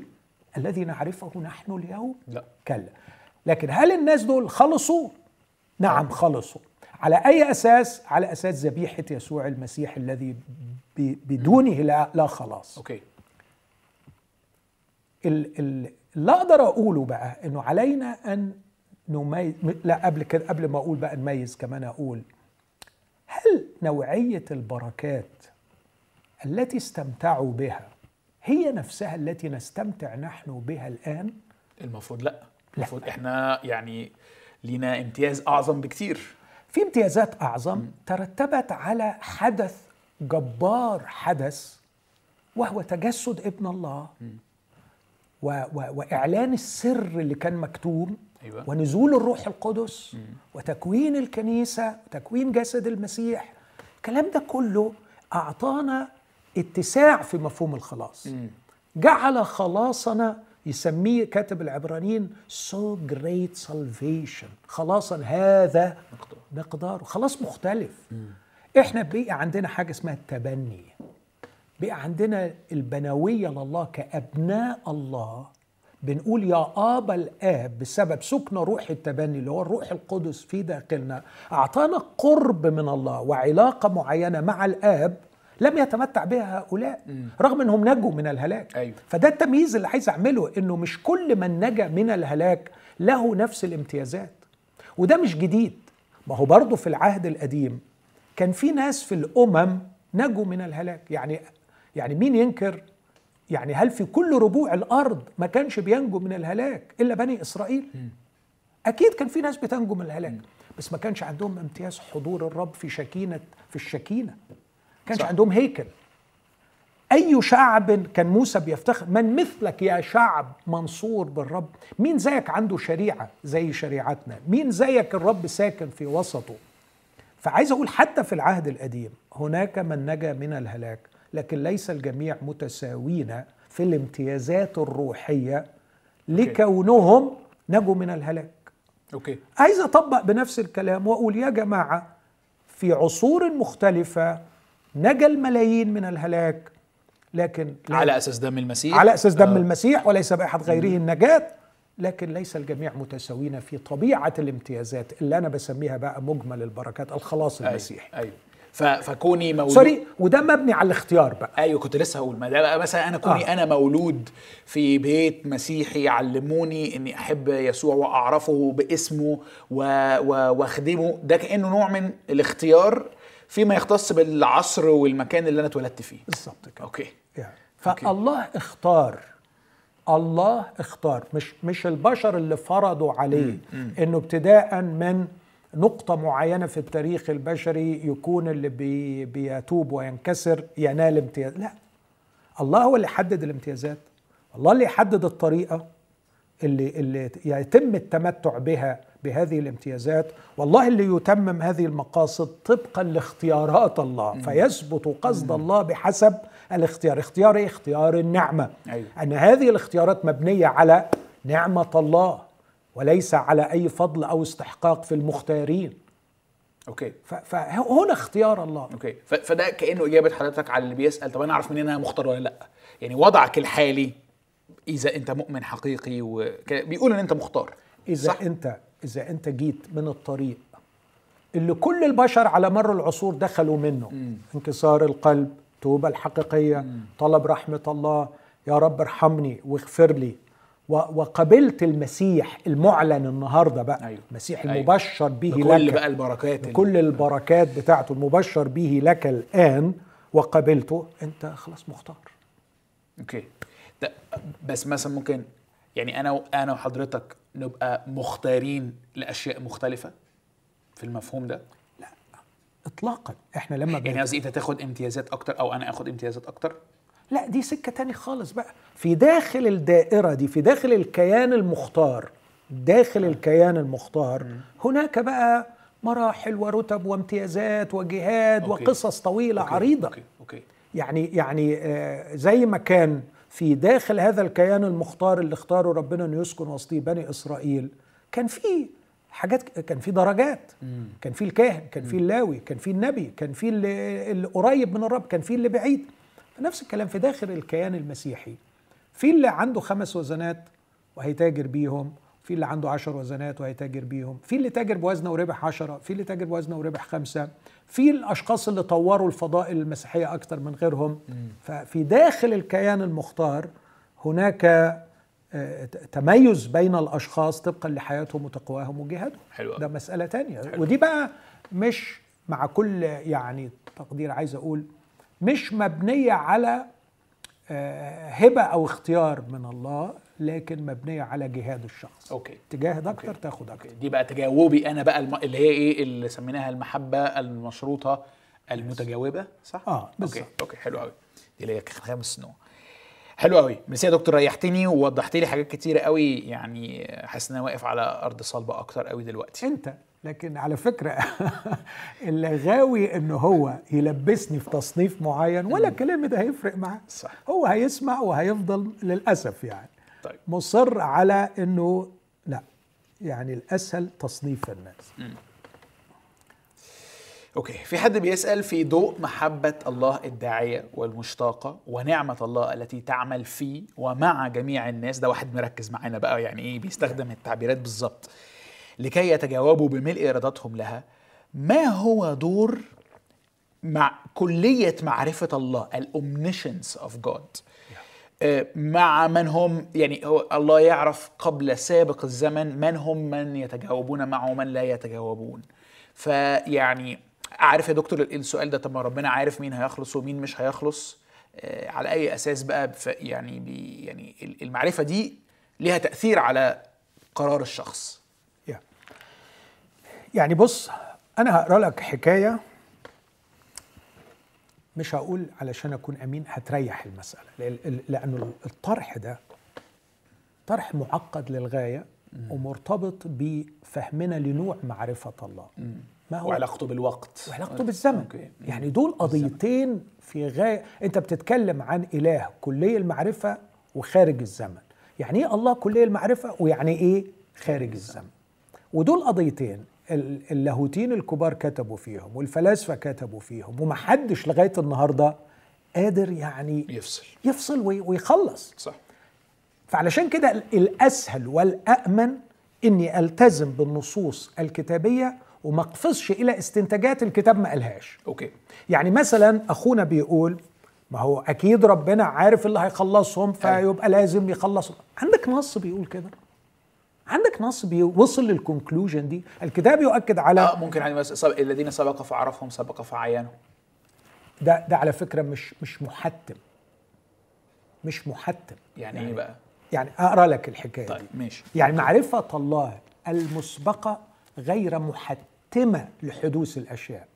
الذي نعرفه نحن اليوم؟ لا، كلا. لكن هل الناس دول خلصوا؟ نعم خلصوا. على أي أساس؟ على أساس ذبيحة يسوع المسيح الذي بدونه لا, لا خلاص. أوكي. اللي أقدر أقوله بقى إنه علينا أن نميز، لا قبل كده، قبل ما أقول بقى نميز كمان أقول، هل نوعية البركات التي استمتعوا بها هي نفسها التي نستمتع نحن بها الآن؟ المفروض لا. المفروض احنا يعني لينا امتياز اعظم بكتير، في امتيازات اعظم م. ترتبت على حدث جبار حدث، وهو تجسد ابن الله و و واعلان السر اللي كان مكتوم. أيوة. ونزول الروح القدس م. وتكوين الكنيسة، تكوين جسد المسيح. الكلام ده كله اعطانا اتساع في مفهوم الخلاص. م. جعل خلاصنا، يسميه كاتب العبرانيين so great salvation، خلاصا هذا مقدار، خلاص مختلف. م. احنا بقى عندنا حاجة اسمها التبني، بقى عندنا البنوية لله كأبناء الله، بنقول يا آبا الآب بسبب سكن روح التبني اللي هو الروح القدس في داخلنا، أعطانا قرب من الله وعلاقة معينة مع الآب لم يتمتع بها هؤلاء م. رغم انهم نجوا من الهلاك. أيوة. فده التمييز اللي عايز اعمله، انه مش كل من نجا من الهلاك له نفس الامتيازات، وده مش جديد. ما هو برضه في العهد القديم كان في ناس في الامم نجوا من الهلاك، يعني يعني مين ينكر؟ يعني هل في كل ربوع الارض ما كانش بينجو من الهلاك الا بني اسرائيل؟ م. اكيد كان في ناس بتنجو من الهلاك، م. بس ما كانش عندهم امتياز حضور الرب في شكينة، في الشكينة كانش صح. عندهم هيكل. أي شعب كان موسى بيفتخر، من مثلك يا شعب منصور بالرب؟ مين زيك عنده شريعة زي شريعتنا؟ مين زيك الرب ساكن في وسطه؟ فعايز أقول حتى في العهد القديم هناك من نجا من الهلاك، لكن ليس الجميع متساوين في الامتيازات الروحية لكونهم نجوا من الهلاك. أوكي. عايز أطبق بنفس الكلام وأقول يا جماعة، في عصور مختلفة نجا الملايين من الهلاك، لكن على أساس دم المسيح على أساس دم آه. المسيح وليس بأحد غيره النجاة. لكن ليس الجميع متساوين في طبيعة الامتيازات اللي أنا بسميها بقى مجمل البركات، الخلاص المسيحي. أيوة. فكوني مولود سوري وده مبني على الاختيار بقى. ايوه كنت لسه هقول ما ده بقى مثلا انا كوني آه. انا مولود في بيت مسيحي علموني اني احب يسوع واعرفه باسمه واخدمه، ده كانه نوع من الاختيار فيما يختص بالعصر والمكان اللي انا اتولدت فيه. بالظبط كده. اوكي يعني. فالله أوكي. اختار، الله اختار، مش مش البشر اللي فرضوا عليه انه ابتداء من نقطة معينة في التاريخ البشري يكون اللي بي بيتوب وينكسر ينال امتياز. لا، الله هو اللي حدد الامتيازات، الله اللي يحدد الطريقة اللي اللي يتم التمتع بها بهذه الامتيازات، والله اللي يتمم هذه المقاصد طبقا لاختيارات الله. مم. فيثبت قصد مم. الله بحسب الاختيار. اختيار ايه؟ اختيار النعمة. أيوه. أن هذه الاختيارات مبنية على نعمة الله وليس على أي فضل أو استحقاق في المختارين. أوكي. فهنا اختيار الله. أوكي. فده كأنه إجابة حضرتك على اللي بيسأل طب أنا أعرف منين أنا مختار ولا لأ؟ يعني وضعك الحالي إذا أنت مؤمن حقيقي بيقول إن أنت مختار. إذا صح؟ أنت إذا أنت جيت من الطريق اللي كل البشر على مر العصور دخلوا منه، م. انكسار القلب، توبة الحقيقية، م. طلب رحمة الله، يا رب ارحمني واغفر لي، وقبلت المسيح المعلن النهارده بقى. أيوه. المسيح المبشر به لك كل بقى البركات، كل البركات بتاعته المبشر به لك الآن، وقبلته انت خلاص مختار. اوكي. بس مثلا ممكن يعني انا انا وحضرتك نبقى مختارين لاشياء مختلفه في المفهوم ده؟ لا اطلاقا. احنا لما يعني قصدي انت تاخد امتيازات اكتر او انا اخد امتيازات اكتر؟ لا، دي سكة تاني خالص بقى. في داخل الدائرة دي، في داخل الكيان المختار، داخل الكيان المختار هناك بقى مراحل ورتب وامتيازات وجهاد. أوكي. وقصص طويلة. أوكي. عريضة. أوكي. أوكي. يعني يعني آه زي ما كان في داخل هذا الكيان المختار اللي اختاره ربنا انه يسكن وسط بني إسرائيل، كان في حاجات، كان في درجات. مم. كان في الكاهن، كان في اللاوي، كان في النبي، كان في اللي, اللي قريب من الرب، كان في اللي بعيد. نفس الكلام في داخل الكيان المسيحي، في اللي عنده خمس وزنات وهيتاجر بيهم، في اللي عنده عشر وزنات وهيتاجر بيهم، في اللي تاجر بوزنه وربح عشرة، في اللي تاجر بوزنه وربح خمسة، في الأشخاص اللي طوروا الفضائل المسيحية أكتر من غيرهم. م. ففي داخل الكيان المختار هناك تميز بين الأشخاص طبقا لحياتهم وتقواهم وجهادهم. حلوة. ده مسألة تانية. حلوة. ودي بقى مش مع كل يعني تقدير عايز أقول مش مبنية على هبة أو اختيار من الله، لكن مبنية على جهاد الشخص. أوكي. تجاهد أكتر تاخد أكتر. دي بقى تجاوبي أنا بقى الم... اللي هي إيه اللي سميناها المحبة المشروطة المتجاوبة، صح؟ آه بالظبط. أوكي. أوكي حلو أوي. دي اللي هي خمس نوع. حلو أوي. ميرسي يا دكتور، ريحتني ووضحت لي حاجات كتيرة أوي، يعني حاسس إن أنا واقف على أرض صلبة أكتر أوي دلوقتي. أنت لكن على فكرة اللي غاوي إنه هو يلبسني في تصنيف معين ولا الكلام ده هيفرق معاه. صح. هو هيسمع وهيفضل للأسف يعني. طيب. مصر على إنه لا، يعني الأسهل تصنيف الناس. مم. أوكي. في حد بيسأل في ضوء محبة الله الداعية والمشتاقة ونعمة الله التي تعمل في ومع جميع الناس، ده واحد مركز معانا بقى يعني إيه بيستخدم التعبيرات بالظبط، لكي يتجاوبوا بملء إرادتهم لها، ما هو دور مع كلية معرفة الله الأومنيشنس أوف جاد مع من هم يعني الله يعرف قبل سابق الزمن من هم من يتجاوبون معه ومن لا يتجاوبون؟ فيعني أعرف يا دكتور السؤال ده، طب ربنا عارف مين هيخلص ومين مش هيخلص، على أي أساس بقى يعني بي يعني المعرفة دي لها تأثير على قرار الشخص؟ يعني بص، أنا هقرأ لك حكاية، مش هقول علشان أكون أمين هتريح المسألة، لأن الطرح ده طرح معقد للغاية ومرتبط بفهمنا لنوع معرفة الله، ما هو وعلاقته بالوقت وعلاقته بالزمن. يعني دول قضيتين في غاية. أنت بتتكلم عن إله كلي المعرفة وخارج الزمن. يعني إيه الله كلي المعرفة ويعني إيه خارج الزمن؟ ودول قضيتين اللاهوتين الكبار كتبوا فيهم والفلاسفة كتبوا فيهم، ومحدش لغاية النهاردة قادر يعني يفصل يفصل ويخلص. صح. فعلشان كده الأسهل والأأمن إني ألتزم بالنصوص الكتابية وما اقفزش إلى استنتاجات الكتاب ما قالهاش. أوكي. يعني مثلا أخونا بيقول ما هو أكيد ربنا عارف اللي هيخلصهم فيبقى لازم يخلصهم. عندك نص بيقول كده؟ عندك نص بيوصل للكونكلوجن دي؟ الكتاب يؤكد على آه ممكن يعني الذين سبق فعرفهم سبق فعيانهم. ده ده على فكرة مش مش محتم. مش محتم. يعني, يعني ايه بقى؟ يعني اقرا لك الحكايه. طيب ماشي. يعني معرفه الله المسبقه غير محتمه لحدوث الاشياء.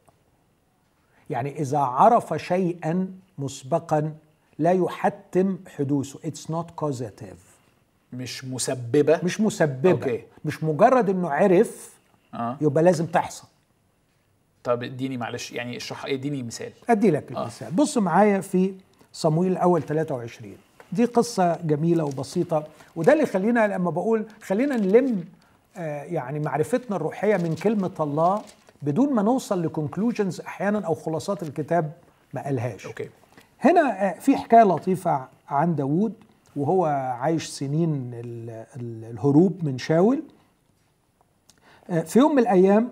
يعني اذا عرف شيئا مسبقا لا يحتم حدوثه. اتس نوت كوزاتيف. مش مسببه. مش مسببه. أوكي. مش مجرد انه عرف آه. يبقى لازم تحصل. طب اديني معلش يعني اشرح اديني مثال. ادي لك المثال. آه. بص معايا في صمويل الاول ثلاثة وعشرين. دي قصة جميلة وبسيطة وده اللي خلينا لما بقول خلينا نلم يعني معرفتنا الروحية من كلمة الله بدون ما نوصل لكونكلوجنز أحيانا أو خلاصات الكتاب ما قالهاش. أوكي. هنا في حكاية لطيفة عن داوود وهو عايش سنين الهروب من شاول. في يوم من الأيام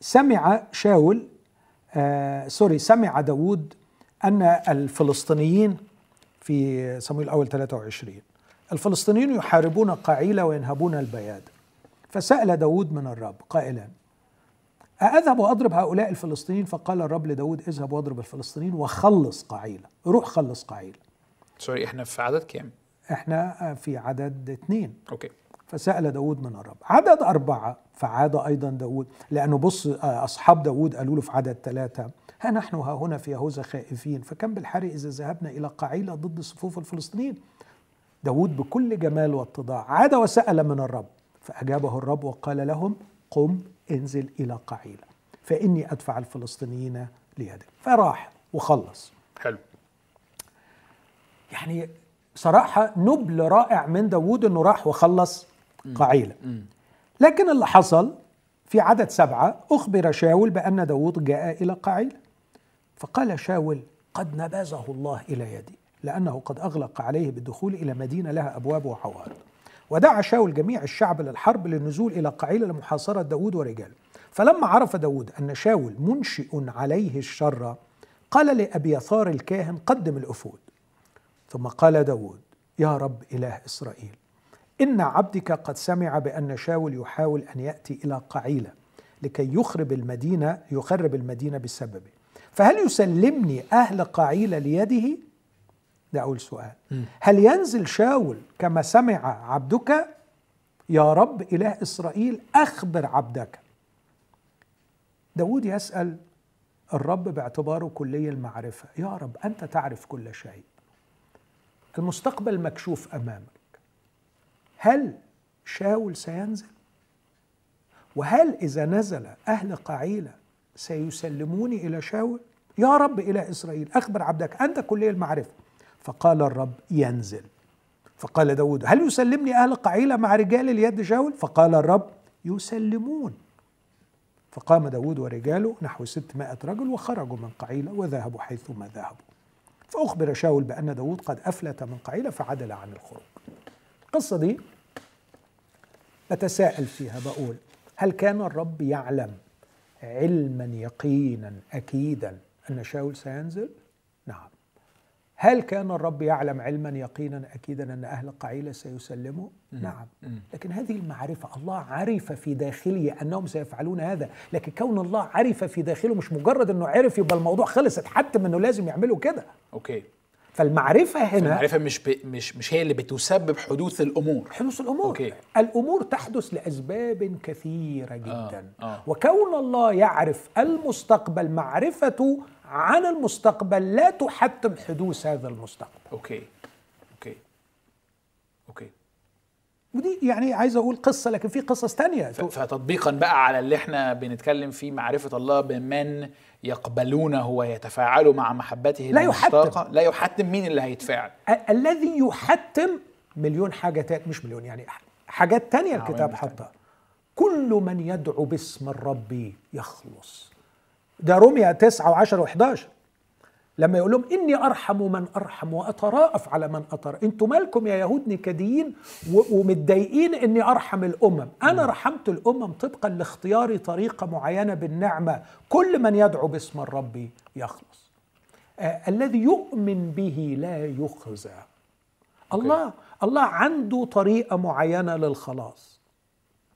سمع شاول سوري سمع داوود أن الفلسطينيين في صمويل الأول ثلاثة وعشرين الفلسطينيين يحاربون قعيلة وينهبون البيادة. فسأل داود من الرب قائلا أذهب وأضرب هؤلاء الفلسطينيين؟ فقال الرب لداود اذهب واضرب الفلسطينيين وخلص قعيلة. روح خلص قعيلة. سوري احنا في عدد كام؟ احنا في عدد اثنين. أوكي. فسأل داود من الرب. عدد أربعة فعاد أيضا داود لأنه بص أصحاب داود قالوا له في عدد ثلاثة ها نحن ها هنا في يهوذا خائفين فكم بالحري إذا ذهبنا إلى قعيلة ضد صفوف الفلسطينيين. داود بكل جمال واتضاع عاد وسأل من الرب فأجابه الرب وقال لهم قم انزل إلى قعيلة فإني أدفع الفلسطينيين ليدك. فراح وخلص. حلو. يعني صراحة نبل رائع من داود أنه راح وخلص قعيلة. لكن اللي حصل في عدد سبعة أخبر شاول بأن داود جاء إلى قعيلة. فقال شاول قد نبذه الله إلى يدي لأنه قد أغلق عليه بالدخول إلى مدينة لها أبواب وعوارض. ودعا شاول جميع الشعب للحرب للنزول إلى قعيلة لمحاصرة داود ورجاله. فلما عرف داود أن شاول منشئ عليه الشر قال لأبياثار الكاهن قدم الأفود. ثم قال داود يا رب إله إسرائيل إن عبدك قد سمع بأن شاول يحاول أن يأتي إلى قعيلة لكي يخرب المدينة يخرب المدينة بسببه فهل يسلمني أهل قعيلة ليده؟ ده أول سؤال. هل ينزل شاول كما سمع عبدك؟ يا رب إله إسرائيل أخبر عبدك. داود يسأل الرب باعتباره كلي المعرفة. يا رب أنت تعرف كل شيء. المستقبل مكشوف أمامك. هل شاول سينزل؟ وهل إذا نزل أهل قعيلة سيسلموني إلى شاول؟ يا رب إله إسرائيل أخبر عبدك أنت كلي المعرفة. فقال الرب ينزل. فقال داود هل يسلمني أهل قعيلة مع رجال اليد شاول؟ فقال الرب يسلمون. فقام داود ورجاله نحو ستمائة رجل وخرجوا من قعيلة وذهبوا حيثما ذهبوا. فأخبر شاول بأن داود قد أفلت من قعيلة فعدل عن الخروج. القصة دي بتساءل فيها بقول هل كان الرب يعلم علما يقينا أكيدا أن شاول سينزل؟ نعم. هل كان الرب يعلم علما يقينا أكيدا أن أهل قعيلة سيسلموا؟ نعم. لكن هذه المعرفة الله عرف في داخله أنهم سيفعلون هذا. لكن كون الله عرف في داخله مش مجرد أنه عرف يبقى الموضوع خلص اتحتم أنه لازم يعملوا كده. أوكي. فالمعرفة هنا المعرفة مش ب... مش مش هي اللي بتسبب حدوث الأمور. حدوث الأمور. أوكي. الأمور تحدث لأسباب كثيرة جدا. آه. آه. وكون الله يعرف المستقبل معرفته عن المستقبل لا تحتم حدوث هذا المستقبل. أوكي. أوكي. أوكي. ودي يعني عايز أقول قصة لكن في قصص تانية. ف... فتطبيقا بقى على اللي احنا بنتكلم فيه معرفة الله بمن يقبلونه ويتفاعلوا مع محبته لا يحتم. لا يحتم مين اللي هيتفاعل. الذي يحتم مليون حاجة تانية. مش مليون يعني حاجات تانية الكتاب حطها. كل من يدعو باسم الرب يخلص. ده رومية تسعة وعشرة وإحدى عشر. لما يقول لهم إني أرحم من أرحم وأتراءف على من أتراءف، أنتوا مالكم يا يهود نكديين ومتضايقين إني أرحم الأمم، أنا رحمت الأمم طبقا لاختياري طريقة معينة بالنعمة، كل من يدعو باسم الرب يخلص. آه الذي يؤمن به لا يخزى. الله الله عنده طريقة معينة للخلاص.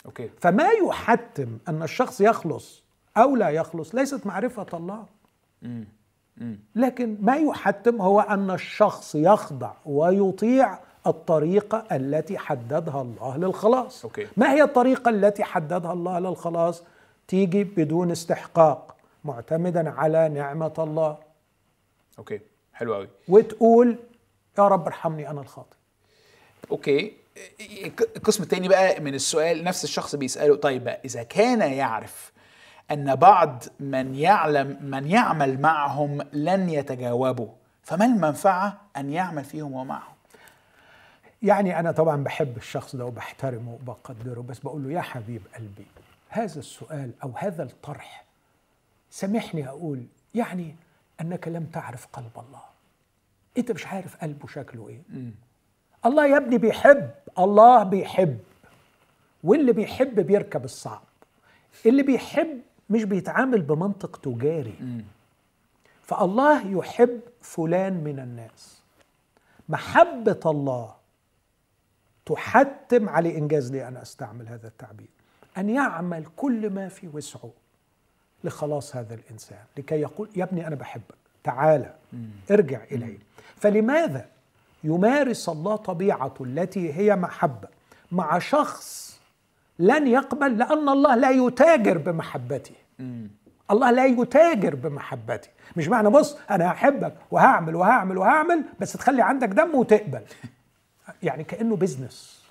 أوكي. فما يحتم أن الشخص يخلص أو لا يخلص ليست معرفة الله. م. لكن ما يحتم هو أن الشخص يخضع ويطيع الطريقة التي حددها الله للخلاص. أوكي. ما هي الطريقة التي حددها الله للخلاص؟ تيجي بدون استحقاق، معتمدا على نعمة الله. أوكي، حلو قوي. وتقول يا رب ارحمني أنا الخاطئ. أوكي، القسم الثاني بقى من السؤال نفس الشخص بيسأله، طيب بقى إذا كان يعرف أن بعض من يعلم من يعمل معهم لن يتجاوبوا، فما المنفعة أن يعمل فيهم ومعهم؟ يعني أنا طبعا بحب الشخص ده وبحترمه وبقدره، بس بقول له يا حبيب قلبي هذا السؤال أو هذا الطرح سامحني أقول يعني أنك لم تعرف قلب الله. أنت مش عارف قلبه شكله إيه. م. الله يا ابني بيحب، الله بيحب، واللي بيحب بيركب الصعب. اللي بيحب مش بيتعامل بمنطق تجاري. م. فالله يحب فلان من الناس، محبة الله تحتم على إنجاز، لي أنا أستعمل هذا التعبير، أن يعمل كل ما في وسعه لخلاص هذا الإنسان، لكي يقول يا ابني أنا بحبك، تعالى ارجع إلي. فلماذا يمارس الله طبيعته التي هي محبة مع شخص لن يقبل؟ لأن الله لا يتاجر بمحبته. م. الله لا يتاجر بمحبته، مش معنى بص أنا هحبك وهعمل وهعمل وهعمل بس تخلي عندك دم وتقبل، يعني كأنه بيزنس.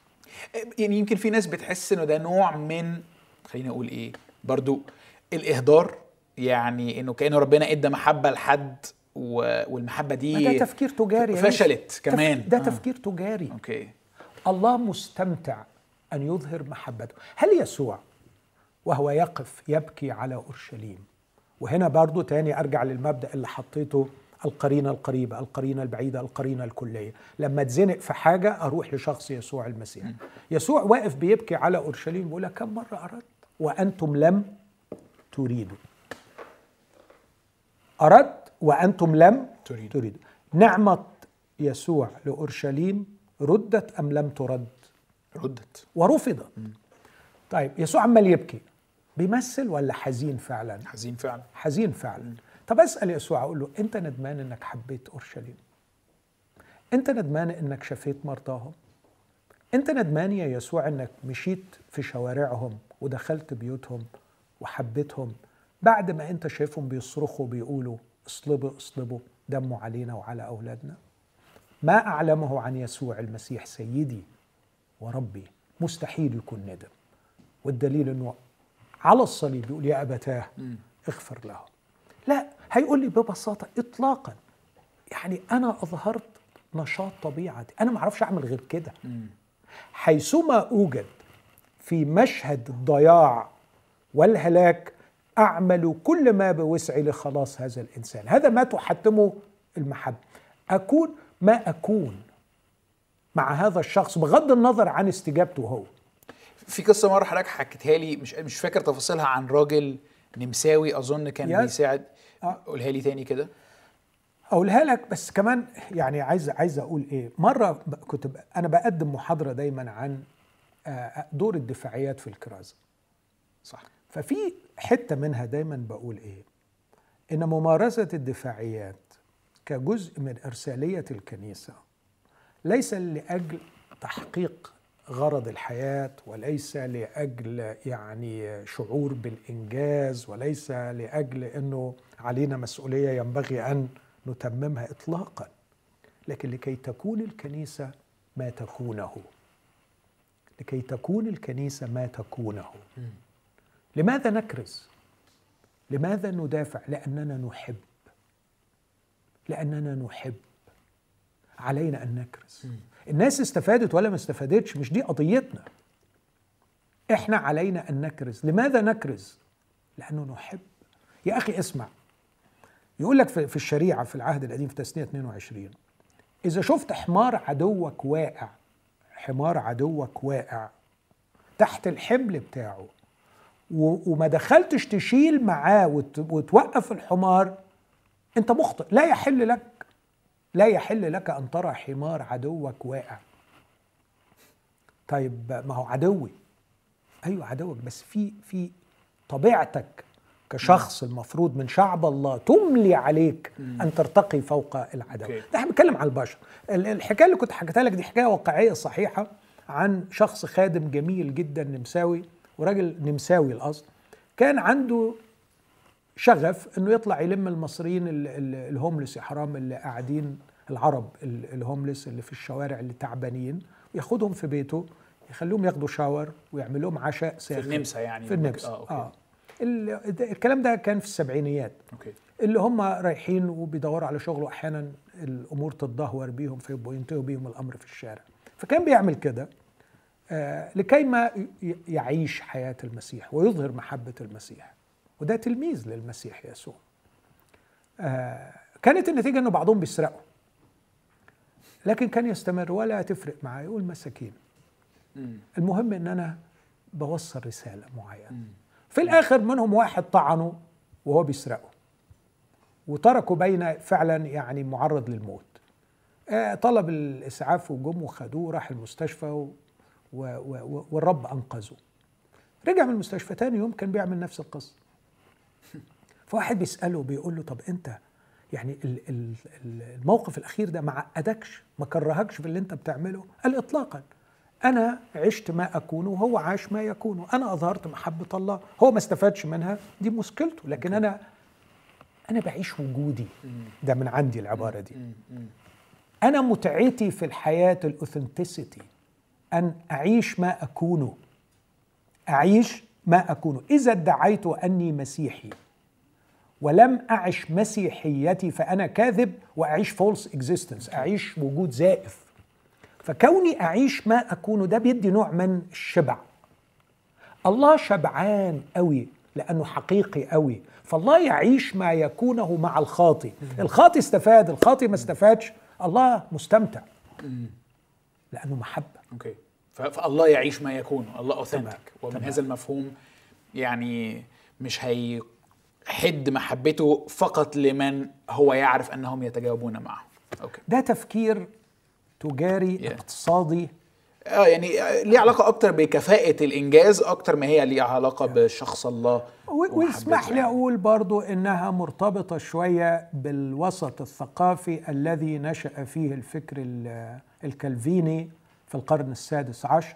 يعني يمكن في ناس بتحس إنه ده نوع من، خلينا أقول إيه، برضو الإهدار، يعني إنه كأنه ربنا إدى محبة لحد والمحبة دي ده تفكير تجاري فشلت كمان. ده تفكير آه. تجاري. أوكي. الله مستمتع أن يظهر محبته. هل يسوع وهو يقف يبكي على أورشليم، وهنا برضو تاني أرجع للمبدأ اللي حطيته، القرينة القريبة، القرينة البعيدة، القرينة الكلية، لما اتزنق في حاجة أروح لشخص يسوع المسيح. م. يسوع واقف بيبكي على أورشليم ولا كم مرة أردت وأنتم لم تريدوا، أردت وأنتم لم تريدوا. تريد. نعمة يسوع لأورشليم ردت أم لم ترد؟ ردت ورفضت. م. طيب يسوع عمال يبكي، بيمثل ولا حزين فعلا؟ حزين فعلا. حزين فعلا. م. طب أسأل يسوع أقول له أنت ندمان أنك حبيت أورشليم؟ أنت ندمان أنك شفيت مرضاهم؟ أنت ندمان يا يسوع أنك مشيت في شوارعهم ودخلت بيوتهم وحبيتهم بعد ما أنت شايفهم بيصرخوا بيقولوا اصلبوا اصلبوا دموا علينا وعلى أولادنا؟ ما أعلمه عن يسوع المسيح سيدي وربي مستحيل يكون ندم، والدليل أنه على الصليب يقول يا أبتاه اغفر لهم. لا، هيقول لي ببساطة إطلاقا يعني أنا أظهرت نشاط طبيعتي، أنا ما أعرفش أعمل غير كده. حيثما أوجد في مشهد الضياع والهلاك أعمل كل ما بوسعي لخلاص هذا الإنسان. هذا ما تحتمه المحبة، أكون ما أكون مع هذا الشخص بغض النظر عن استجابته هو. في قصة مرة حضرتك حكيتها لي مش مش فاكر تفاصيلها، عن راجل نمساوي أظن كان بيساعد. قولها لي تاني كده. أقولها لك بس كمان يعني عايز عايز أقول إيه، مرة كنت أنا بقدم محاضرة دايما عن دور الدفاعيات في الكرازة. صح. ففي حتة منها دايما بقول إيه، إن ممارسة الدفاعيات كجزء من إرسالية الكنيسة ليس لأجل تحقيق غرض الحياة، وليس لأجل يعني شعور بالإنجاز، وليس لأجل أنه علينا مسؤولية ينبغي أن نتممها إطلاقا، لكن لكي تكون الكنيسة ما تكونه، لكي تكون الكنيسة ما تكونه. م. لماذا نكرز؟ لماذا ندافع؟ لأننا نحب، لأننا نحب، علينا أن نكرز. م. الناس استفادت ولا ما استفادتش مش دي قضيتنا، إحنا علينا أن نكرز. لماذا نكرز؟ لأنه نحب. يا أخي اسمع، يقول لك في الشريعة في العهد القديم في تثنية اثنين وعشرين: إذا شفت حمار عدوك واقع، حمار عدوك واقع تحت الحمل بتاعه وما دخلتش تشيل معاه وتوقف الحمار، أنت مخطئ، لا يحل لك، لا يحل لك أن ترى حمار عدوك واقع. طيب ما هو عدوي. أيوه عدوك، بس في في طبيعتك كشخص المفروض من شعب الله تملي عليك أن ترتقي فوق العدو. ده احنا بنتكلم عن البشر. الحكاية اللي كنت حكيتها لك دي حكاية واقعية صحيحة عن شخص خادم جميل جدا نمساوي، وراجل نمساوي الأصل، كان عنده شغف أنه يطلع يلم المصريين الهوملس يا حرام، اللي قاعدين العرب الهوملس اللي في الشوارع اللي تعبانين، وياخدهم في بيته يخلوهم ياخدوا شاور ويعمل لهم عشاء ساخن في النمسا. يعني في النمسا اه, آه. الكلام ده كان في السبعينيات. أوكي. اللي هم رايحين وبيدوروا على شغل، واحيانا الامور تتدهور بيهم فيبقوا ينتهوا بيهم الامر في الشارع. فكان بيعمل كده آه لكي ما يعيش حياه المسيح ويظهر محبه المسيح، وده تلميذ للمسيح يسوع. آه كانت النتيجه انه بعضهم بيسرقوا، لكن كان يستمر ولا تفرق معاه، يقول مساكين، المهم ان انا بوصل رساله معينه. في الاخر منهم واحد طعنه وهو بيسرقه وتركه بين فعلا يعني معرض للموت. آه طلب الاسعاف وجم وخدوه، راح المستشفى و و و والرب انقذه. رجع من المستشفى تاني يوم كان بيعمل نفس القصه. فواحد بيساله بيقول له: طب انت يعني الموقف الاخير ده ما عقدكش، ما كرهكش في اللي انت بتعمله؟ قال: اطلاقا، أنا عشت ما أكونه وهو عاش ما يكونه، أنا أظهرت محبة الله، هو ما استفادش منها، دي مشكلته، لكن أنا أنا بعيش وجودي، ده من عندي العبارة دي. أنا متعتي في الحياة الأوثنتيسيتي، أن أعيش ما أكونه، أعيش ما أكونه. إذا ادعيت أني مسيحي ولم أعش مسيحيتي فأنا كاذب وأعيش فولس إكزيستنس، أعيش وجود زائف. فكوني أعيش ما أكونه ده بيدي نوع من الشبع. الله شبعان قوي لأنه حقيقي قوي، فالله يعيش ما يكونه مع الخاطي. الخاطي استفاد، الخاطي ما استفادش، الله مستمتع لأنه محبة. أوكي. فالله يعيش ما يكونه، الله أوثنتك، ومن هذا المفهوم يعني مش هيحد محبته فقط لمن هو يعرف أنهم يتجاوبون معه. أوكي. ده تفكير تجاري yeah. اقتصادي، اه يعني ليه علاقه اكتر بكفاءه الانجاز اكتر ما هي ليه علاقه yeah. بشخص الله. واسمح لي اقول برضو انها مرتبطه شويه بالوسط الثقافي الذي نشأ فيه الفكر الكالفيني في القرن السادس عشر،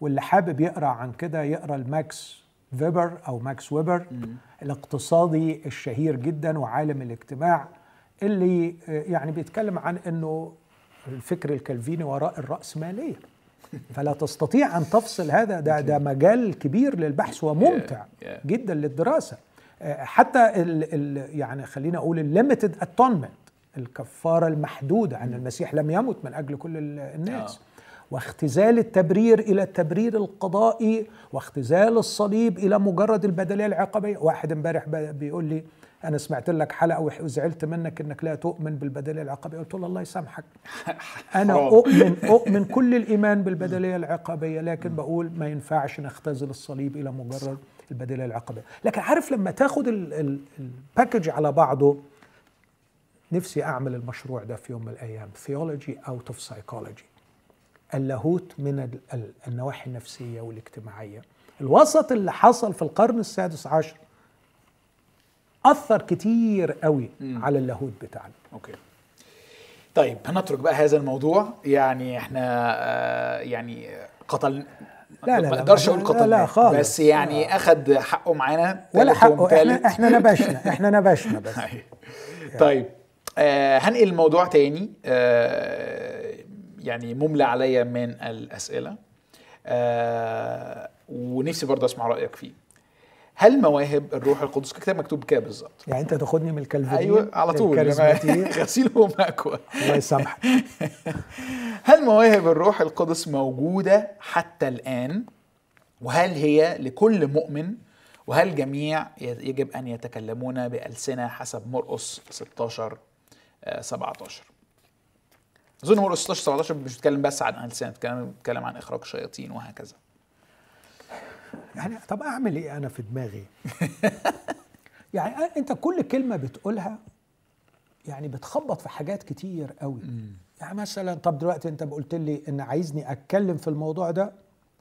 واللي حابب يقرا عن كده يقرا الماكس فيبر او ماكس ويبر mm. الاقتصادي الشهير جدا وعالم الاجتماع، اللي يعني بيتكلم عن انه الفكر الكالفيني وراء الرأسمالية، فلا تستطيع أن تفصل هذا. ده ده مجال كبير للبحث وممتع جدا للدراسة. حتى ال ال يعني خلينا أقول الليميتد اتونمنت، الكفارة المحدودة، أن المسيح لم يمت من أجل كل الناس، واختزال التبرير إلى التبرير القضائي، واختزال الصليب إلى مجرد البدلية العقابية. واحد امبارح بيقول لي: أنا سمعت لك حلقة وزعلت منك إنك لا تؤمن بالبدلية العقابية. قلت له: الله يسامحك، أنا أؤمن أؤمن كل الإيمان بالبدلية العقابية، لكن بقول ما ينفعش نختزل الصليب إلى مجرد البدلية العقابية. لكن عارف لما تاخد الباكج على بعضه، نفسي أعمل المشروع ده في يوم من الأيام: Theology out of Psychology، اللاهوت من النواحي النفسية والاجتماعية. الوسط اللي حصل في القرن السادس عشر أثر كتير قوي مم. على اللاهوت بتاعنا. أوكي. طيب هنترك بقى هذا الموضوع، يعني احنا آه يعني قتل، لا لا ما اقدرش اقول قتل، لا لا خالص، بس يعني لا. اخد حقه معانا ولا حقه، احنا احنا نبشنا احنا نبشنا بس. طيب آه هنقل الموضوع تاني، آه يعني مملى عليا من الأسئلة، آه ونفسي برضه اسمع رأيك فيه. هل مواهب الروح القدس كتاب مكتوب كده بالظبط؟ يعني انت تاخدني من الكالفيني؟ ايوه على طول، غسيل ومكوى، الله يسامحك. هل مواهب الروح القدس موجوده حتى الان؟ وهل هي لكل مؤمن وهل الجميع يجب أن يتكلمون بألسنة حسب مرقس ستاشر سبعتاشر؟ أظن مرقس ستاشر سبعتاشر مش بيتكلم بس عن ألسنة، بيتكلم عن إخراج شياطين وهكذا. يعني طب أعمل إيه أنا في دماغي؟ يعني أنت كل كلمة بتقولها يعني بتخبط في حاجات كتير قوي. يعني مثلا طب دلوقتي أنت قلت لي إن عايزني أتكلم في الموضوع ده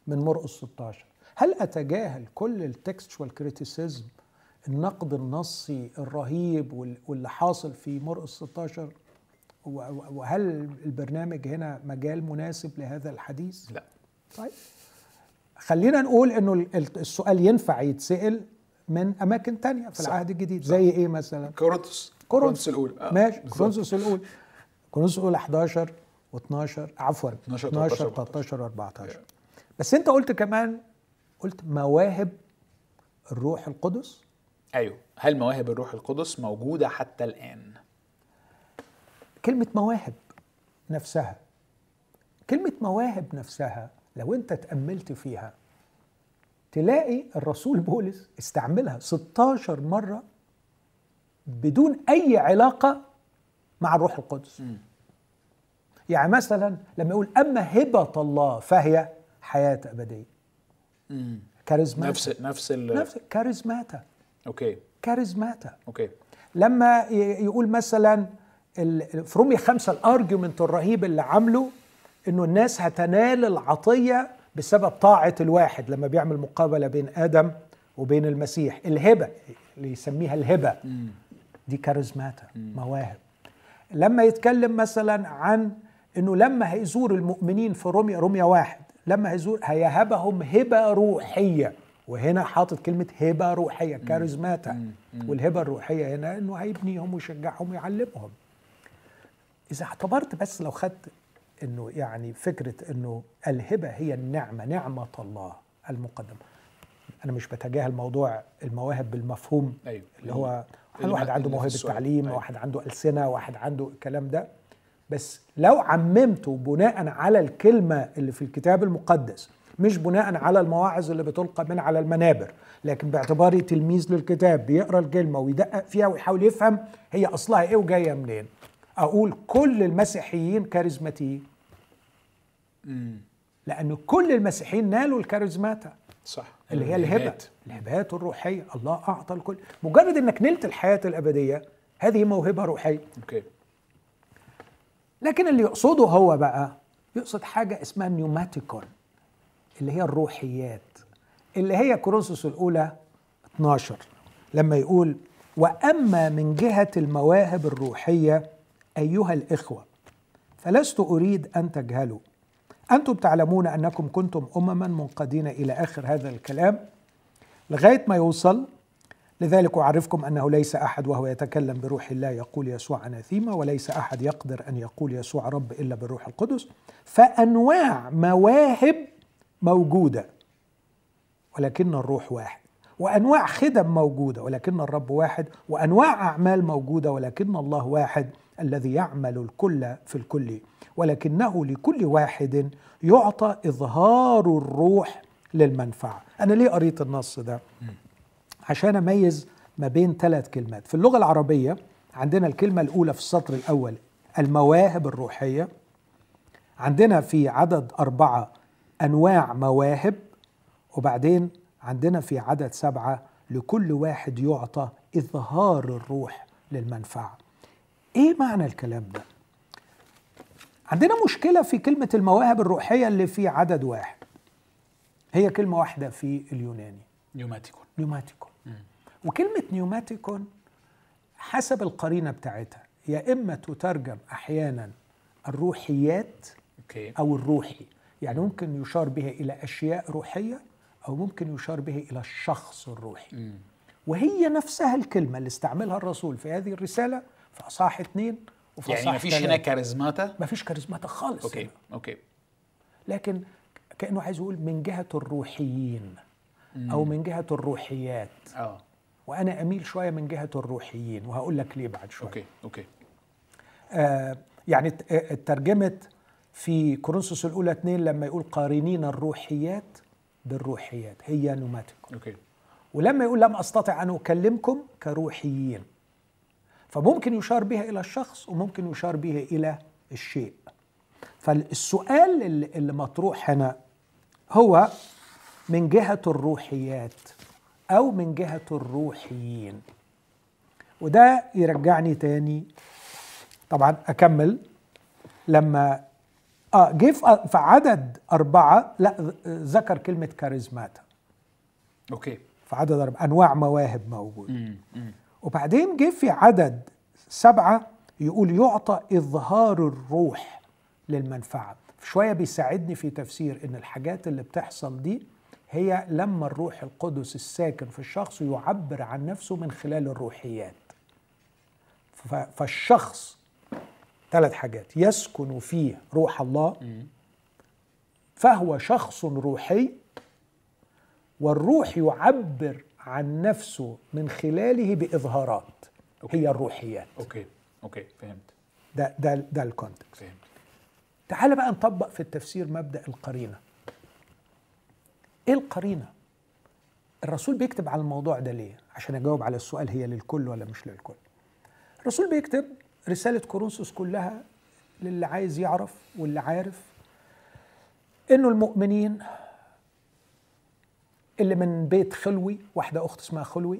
من مرقس ستاشر، هل أتجاهل كل التكستشوال كريتيسيزم، النقد النصي الرهيب واللي حاصل في مرقس ستاشر؟ وهل البرنامج هنا مجال مناسب لهذا الحديث؟ لا. طيب خلينا نقول إنه السؤال ينفع يتسأل من أماكن تانية في العهد الجديد، زي إيه مثلا؟ كورنثوس كورنثوس الأولى. آه. ماشي، كورنثوس الأولى كورنثوس الأولى حداشر واتناشر، عفوا اتناشر تلتاشر واربعتاشر. بس أنت قلت كمان، قلت مواهب الروح القدس. ايوه، هل مواهب الروح القدس موجودة حتى الآن؟ كلمة مواهب نفسها، كلمة مواهب نفسها لو أنت تأملت فيها تلاقي الرسول بولس استعملها ستاشر مرة بدون أي علاقة مع الروح القدس. م. يعني مثلا لما يقول أما هبة الله فهي حياة أبدية، كاريزماتا، نفس نفس ال نفس كاريزماتا. اوكي كاريزماتا. اوكي لما يقول مثلا في رومية خمسة الارجيومنت الرهيب اللي عامله انه الناس هتنال العطيه بسبب طاعه الواحد، لما بيعمل مقابله بين ادم وبين المسيح، الهبه اللي يسميها الهبه مم. دي كاريزماتا، مواهب. لما يتكلم مثلا عن انه لما هيزور المؤمنين في رومية رومية واحد، لما هيزور هيهبهم هبه روحيه، وهنا حاطط كلمه هبه روحيه كاريزماتا، والهبه الروحيه هنا انه هيبنيهم ويشجعهم ويعلمهم. اذا اعتبرت بس لو خدت انه يعني فكره انه الهبه هي النعمه، نعمه الله المقدمه، انا مش بتجاهل موضوع المواهب بالمفهوم. أيوه. اللي هو هل واحد عنده موهبه تعليم، أيوه. واحد عنده السنه، واحد عنده الكلام ده، بس لو عممته بناء على الكلمة اللي في الكتاب المقدس، مش بناء على المواعظ اللي بتلقى من على المنابر، لكن باعتباري تلميذ للكتاب بيقرأ الكلمة ويدقق فيها ويحاول يفهم هي أصلها إيه وجاية منين، أقول كل المسيحيين كاريزماتيين، لأن كل المسيحيين نالوا الكاريزماتا. صح، اللي هي الهبة، الهبات الروحية، الله أعطى الكل. مجرد أنك نلت الحياة الأبدية هذه موهبة روحية. أوكي. لكن اللي يقصده هو بقى يقصد حاجة اسمها نيوماتيكون، اللي هي الروحيات، اللي هي كورنثوس الأولى اتناشر لما يقول وأما من جهة المواهب الروحية أيها الإخوة فلست أريد أن تجهلوا، أنتم تعلمون أنكم كنتم أمما منقادين إلى آخر هذا الكلام لغاية ما يوصل لذلك أعرفكم أنه ليس أحد وهو يتكلم بروح الله يقول يسوع أناثيما، وليس أحد يقدر أن يقول يسوع رب إلا بالروح القدس، فأنواع مواهب موجودة ولكن الروح واحد، وأنواع خدم موجودة ولكن الرب واحد، وأنواع أعمال موجودة ولكن الله واحد الذي يعمل الكل في الكل، ولكنه لكل واحد يعطى إظهار الروح للمنفعة. أنا ليه قريت النص ده؟ عشان أميز ما بين ثلاث كلمات. في اللغة العربية عندنا الكلمة الأولى في السطر الأول المواهب الروحية، عندنا في عدد أربعة أنواع مواهب، وبعدين عندنا في عدد سبعة لكل واحد يعطى إظهار الروح للمنفعة. إيه معنى الكلام ده؟ عندنا مشكلة في كلمة المواهب الروحية اللي في عدد واحد، هي كلمة واحدة في اليوناني نيوماتيكون. نيوماتيكون. وكلمة نيوماتيكون حسب القرينة بتاعتها يا إما تترجم أحيانا الروحيات أو الروحي، يعني ممكن يشار بها إلى أشياء روحية أو ممكن يشار بها إلى الشخص الروحي. م. وهي نفسها الكلمة اللي استعملها الرسول في هذه الرسالة في أصحاح اثنين وفي أصحاح يعني مفيش تلاتة. هنا كاريزماتا، مفيش كاريزماتا خالص. أوكي. هنا. أوكي. لكن كأنه عايز يقول من جهة الروحيين أو من جهة الروحيات. آه. وأنا أميل شوية من جهة الروحيين، وهقول لك ليه بعد شوية. أوكي أوكي. آه يعني اترجمت في كورنثوس الأولى اتنين لما يقول قارنين الروحيات بالروحيات، هي نوماتيكون. أوكي. ولما يقول لم أستطع أن أكلمكم كروحيين، فممكن يشار بها إلى الشخص وممكن يشار بها إلى الشيء. فالسؤال اللي مطروح هنا هو من جهة الروحيات أو من جهة الروحيين، وده يرجعني تاني طبعا أكمل. لما آه جه في عدد أربعة لا ذكر كلمة كاريزماتا، أوكي، في عدد أربعة أنواع مواهب موجودة. وبعدين جه في عدد سبعة يقول يعطى إظهار الروح للمنفعة. شوية بيساعدني في تفسير إن الحاجات اللي بتحصل دي هي لما الروح القدس الساكن في الشخص يعبر عن نفسه من خلال الروحيات. فالشخص ثلاث حاجات: يسكن فيه روح الله، فهو شخص روحي، والروح يعبر عن نفسه من خلاله بإظهارات هي الروحيات. أوكي أوكي فهمت. ده ده ده الكونتكست. فهمت. تعال بقى نطبق في التفسير مبدأ القرينة. ايه القرينة؟ الرسول بيكتب على الموضوع ده ليه؟ عشان اجاوب على السؤال هي للكل ولا مش للكل. الرسول بيكتب رسالة كورنثوس كلها للي عايز يعرف واللي عارف انه المؤمنين اللي من بيت خلوي، واحدة اخت اسمها خلوي،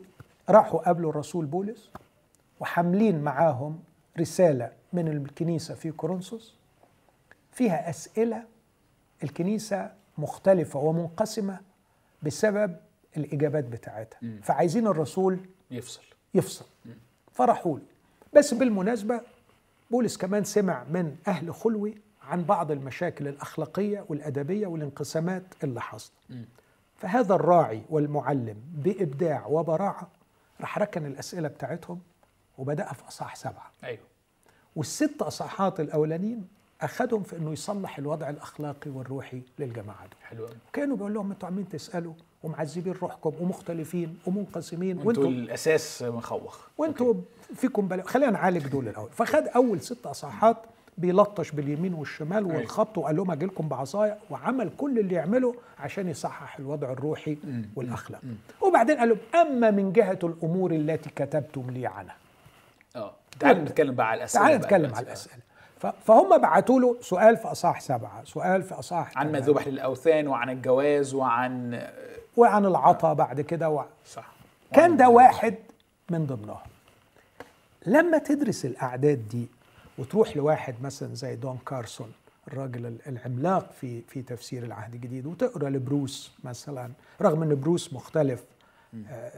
راحوا قابلوا الرسول بولس وحاملين معاهم رسالة من الكنيسة في كورنثوس فيها أسئلة. الكنيسة مختلفة ومنقسمة بسبب الإجابات بتاعتها، م. فعايزين الرسول يفصل يفصل م. فرحول. بس بالمناسبة بولس كمان سمع من أهل خلوي عن بعض المشاكل الأخلاقية والأدبية والانقسامات اللي حصلت. فهذا الراعي والمعلم بإبداع وبراعة راح ركن الأسئلة بتاعتهم وبدأ في أصحاح سبعة. أيوه. والست أصحاحات الأولانيين أخدهم في أنه يصلح الوضع الأخلاقي والروحي للجماعة دول. حلو. كانوا بيقول لهم أنتوا عمين تسألوا ومعذبين روحكم ومختلفين ومنقسمين، وأنتوا الأساس مخوخ، وأنتوا فيكم بلاوي، خلينا نعالج دول الأول. فخد أول ست أصحاحات بيلطش باليمين والشمال والخبط وقال لهم أجي لكم بعصايا، وعمل كل اللي يعمله عشان يصحح الوضع الروحي والأخلاقي. وبعدين قال لهم أما من جهة الأمور التي كتبتم لي عنها. أه تعال نتكلم بقى على الأسئلة. تعال نتكلم على الأسئلة. فهم بعتوا له سؤال في أصحاح سبعة، سؤال في أصحاح عن ما ذبح للأوثان وعن الجواز وعن وعن العطاء بعد كده و... صح. كان ده واحد من ضمنهم. لما تدرس الأعداد دي وتروح لواحد مثلا زي دون كارسون الراجل العملاق في في تفسير العهد الجديد، وتقرأ لبروس مثلا، رغم أن بروس مختلف،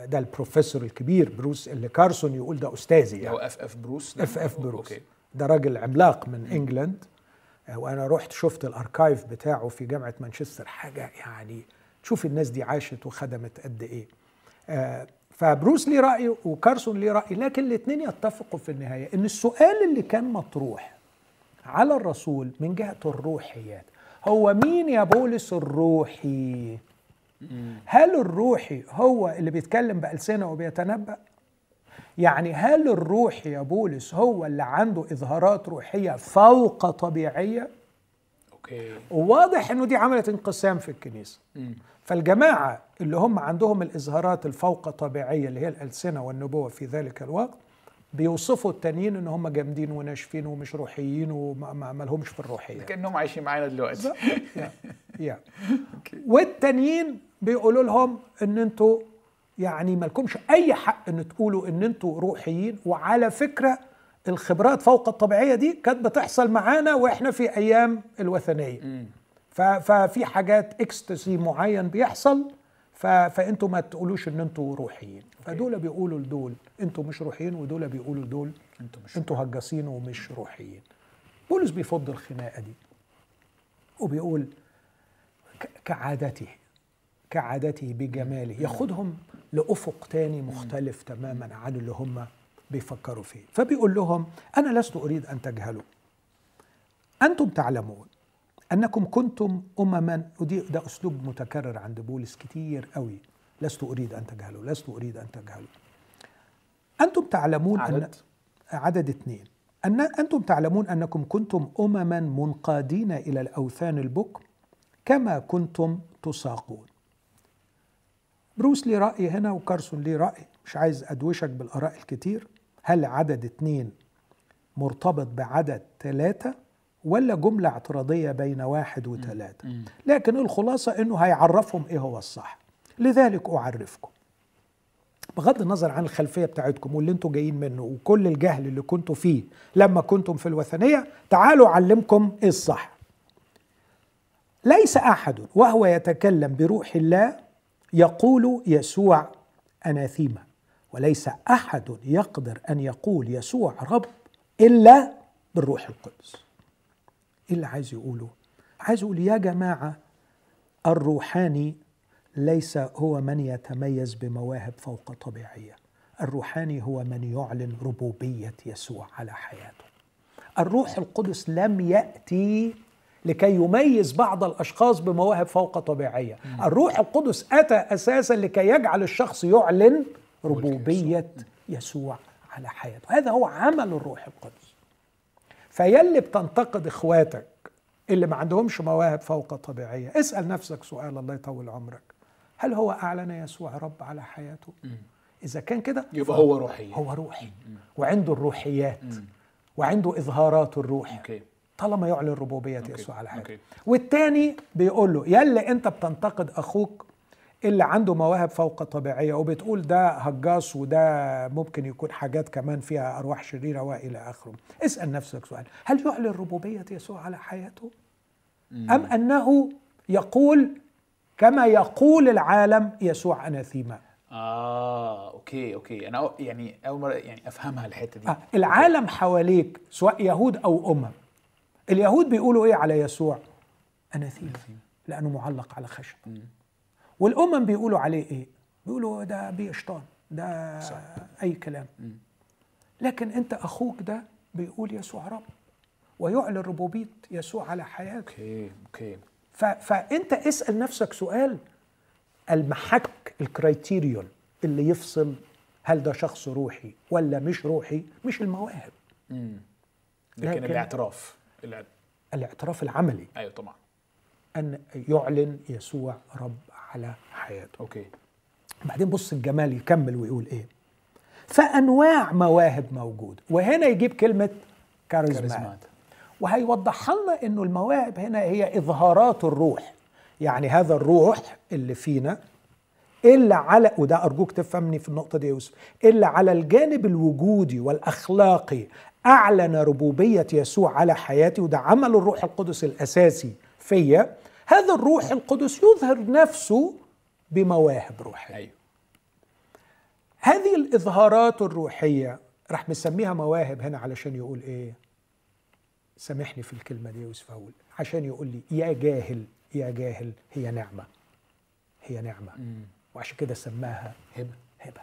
ده البروفيسور الكبير بروس اللي كارسون يقول ده أستاذي يعني، أو أف أف بروس. أف أف بروس أوكي. ده راجل عملاق من انجلند، وانا رحت شفت الاركايف بتاعه في جامعه مانشستر، حاجه يعني تشوف الناس دي عاشت وخدمت قد ايه. فبروس ليه راي وكارسون ليه راي، لكن الاثنين يتفقوا في النهايه ان السؤال اللي كان مطروح على الرسول من جهه الروحيات هو مين يا بولس الروحي؟ هل الروحي هو اللي بيتكلم بألسنة وبيتنبأ؟ يعني هل الروح يا بولس هو اللي عنده إظهارات روحية فوق طبيعية؟ أوكي. وواضح أنه دي عملت انقسام في الكنيسة. م. فالجماعة اللي هم عندهم الإظهارات الفوق طبيعية اللي هي الألسنة والنبوة في ذلك الوقت بيوصفوا التانيين أن هم جامدين وناشفين ومش روحيين وما لهمش في الروحية، كأنهم عايشين معانا دلوقتي. yeah. yeah. okay. والتانيين بيقولوا لهم أن أنتوا يعني مالكمش أي حق إن تقولوا إن أنتوا روحيين، وعلى فكرة الخبرات فوق الطبيعية دي كانت بتحصل معانا وإحنا في أيام الوثنية، ففي حاجات إكستسي معين بيحصل، فأنتوا ما تقولوش إن أنتوا روحيين. فدول بيقولوا لدول أنتوا مش روحيين، ودول بيقولوا لدول أنتوا هجاسين ومش روحيين. بولس بيفض الخناقة دي وبيقول كعادته كعادته بجماله ياخدهم لأفق تاني مختلف تماما عن اللي هم بيفكروا فيه. فبيقول لهم أنا لست أريد أن تجهلوا، أنتم تعلمون أنكم كنتم أمما، ودي ده أسلوب متكرر عند بولس كتير قوي، لست أريد أن تجهلوا لست أريد أن تجهلوا أنتم تعلمون عدد. أن عدد اثنين أن أنتم تعلمون أنكم كنتم أمما منقادين إلى الأوثان البكر كما كنتم تساقون. بروس ليه رأي هنا وكارسون ليه رأي، مش عايز أدوشك بالآراء الكتير. هل عدد اتنين مرتبط بعدد ثلاثة ولا جملة اعتراضية بين واحد وثلاثة؟ لكن الخلاصة إنه هيعرفهم إيه هو الصح. لذلك أعرفكم بغض النظر عن الخلفية بتاعتكم واللي انتوا جايين منه وكل الجهل اللي كنتوا فيه لما كنتم في الوثنية، تعالوا أعلمكم إيه الصح. ليس أحد وهو يتكلم بروح الله يقول يسوع أناثيما، وليس أحد يقدر أن يقول يسوع رب إلا بالروح القدس. إيه اللي عايز يقوله؟ عايز يقول يا جماعة الروحاني ليس هو من يتميز بمواهب فوق طبيعية، الروحاني هو من يعلن ربوبية يسوع على حياته. الروح القدس لم يأتي لكي يميز بعض الأشخاص بمواهب فوق طبيعية، الروح القدس أتى أساسا لكي يجعل الشخص يعلن ربوبية يسوع على حياته. هذا هو عمل الروح القدس. فيلي بتنتقد إخواتك اللي ما عندهمش مواهب فوق طبيعية، اسأل نفسك سؤال، الله يطول عمرك، هل هو أعلن يسوع رب على حياته؟ مم. إذا كان كده يبقى هو روحي، هو روحي مم. وعنده الروحيات مم. وعنده إظهارات الروح مكي. طالما يعلن ربوبية مكي. يسوع على حياته مكي. والتاني بيقول له يلا أنت بتنتقد أخوك اللي عنده مواهب فوق طبيعية وبتقول ده هجاص وده ممكن يكون حاجات كمان فيها أرواح شريرة وإلى آخره، اسأل نفسك سؤال، هل يعلن ربوبية يسوع على حياته؟ مم. أم أنه يقول كما يقول العالم يسوع أناثيما؟ آه أوكي أوكي أنا يعني أول مرة يعني أفهمها الحتة دي. آه. العالم حواليك سواء يهود أو أمم، اليهود بيقولوا إيه على يسوع؟ أناثيما، لأنه معلق على خشب. مم. والأمم بيقولوا عليه إيه؟ بيقولوا ده بيشطان، ده صح. أي كلام. م. لكن أنت أخوك ده بيقول يسوع رب ويعلن ربوبية يسوع على حياتك. أوكي أوكي. فأنت اسأل نفسك سؤال، المحك الكريتيريون اللي يفصل هل ده شخص روحي ولا مش روحي مش المواهب. م. لكن, لكن الاعتراف الع... الاعتراف العملي. أيوه طبعا. أن يعلن يسوع رب على حياته. أوكي. بعدين بص الجمال يكمل ويقول إيه؟ فأنواع مواهب موجودة، وهنا يجيب كلمة كاريزمات، وهيوضح لنا إنه المواهب هنا هي إظهارات الروح، يعني هذا الروح اللي فينا إلا على، وده أرجوك تفهمني في النقطة دي يا يوسف، إلا على الجانب الوجودي والأخلاقي أعلن ربوبية يسوع على حياتي، وده عمل الروح القدس الأساسي فيا. هذا الروح القدس يظهر نفسه بمواهب روحية. أيوه. هذه الإظهارات الروحية راح مسميها مواهب هنا علشان يقول إيه؟ سامحني في الكلمة دي يا يوسف، هقول عشان يقول لي يا جاهل يا جاهل هي نعمة، هي نعمة مم. وعشان كده سماها هبة هبة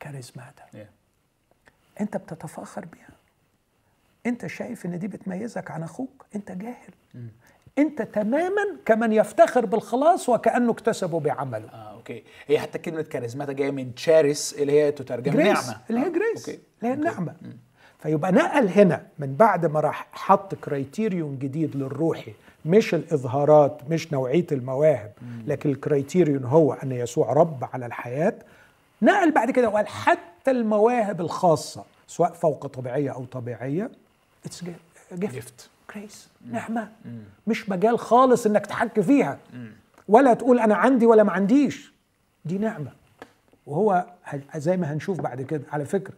كاريزماتا. yeah. أنت بتتفاخر بيها، أنت شايف إن دي بتميزك عن أخوك، أنت جاهل. مم. أنت تماماً كمن يفتخر بالخلاص وكأنه اكتسبه بعمله. آه، أوكي. هي حتى كلمة كاريزماتا جاية من تشارس اللي هي تترجم نعمة، اللي هي جريس، اللي هي النعمة. فيبقى نقل هنا من بعد ما راح حط كريتيريون جديد للروحي، مش الإظهارات، مش نوعية المواهب، مم. لكن الكريتيريون هو أن يسوع رب على الحياة. نقل بعد كده وقال حتى المواهب الخاصة سواء فوق طبيعية أو طبيعية It's gift. جريس، نعمة، مم. مش مجال خالص انك تحكي فيها مم. ولا تقول انا عندي ولا ما عنديش، دي نعمة. وهو زي ما هنشوف بعد كده على فكرة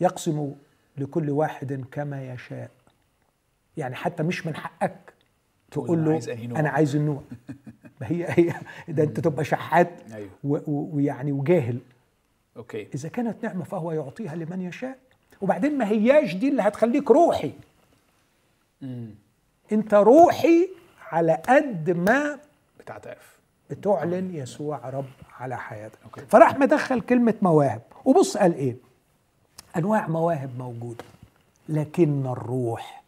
يقسم لكل واحد كما يشاء، يعني حتى مش من حقك تقول له انا عايز النوع. ما هي هي ده انت تبقى شحات ويعني وجاهل. اوكي. اذا كانت نعمة فهو يعطيها لمن يشاء. وبعدين ما هياش دي اللي هتخليك روحي، انت روحي على قد ما بتعترف بتعلن يسوع رب على حياتك. أوكي. فراح مدخل كلمة مواهب، وبص قال ايه؟ انواع مواهب موجودة لكن الروح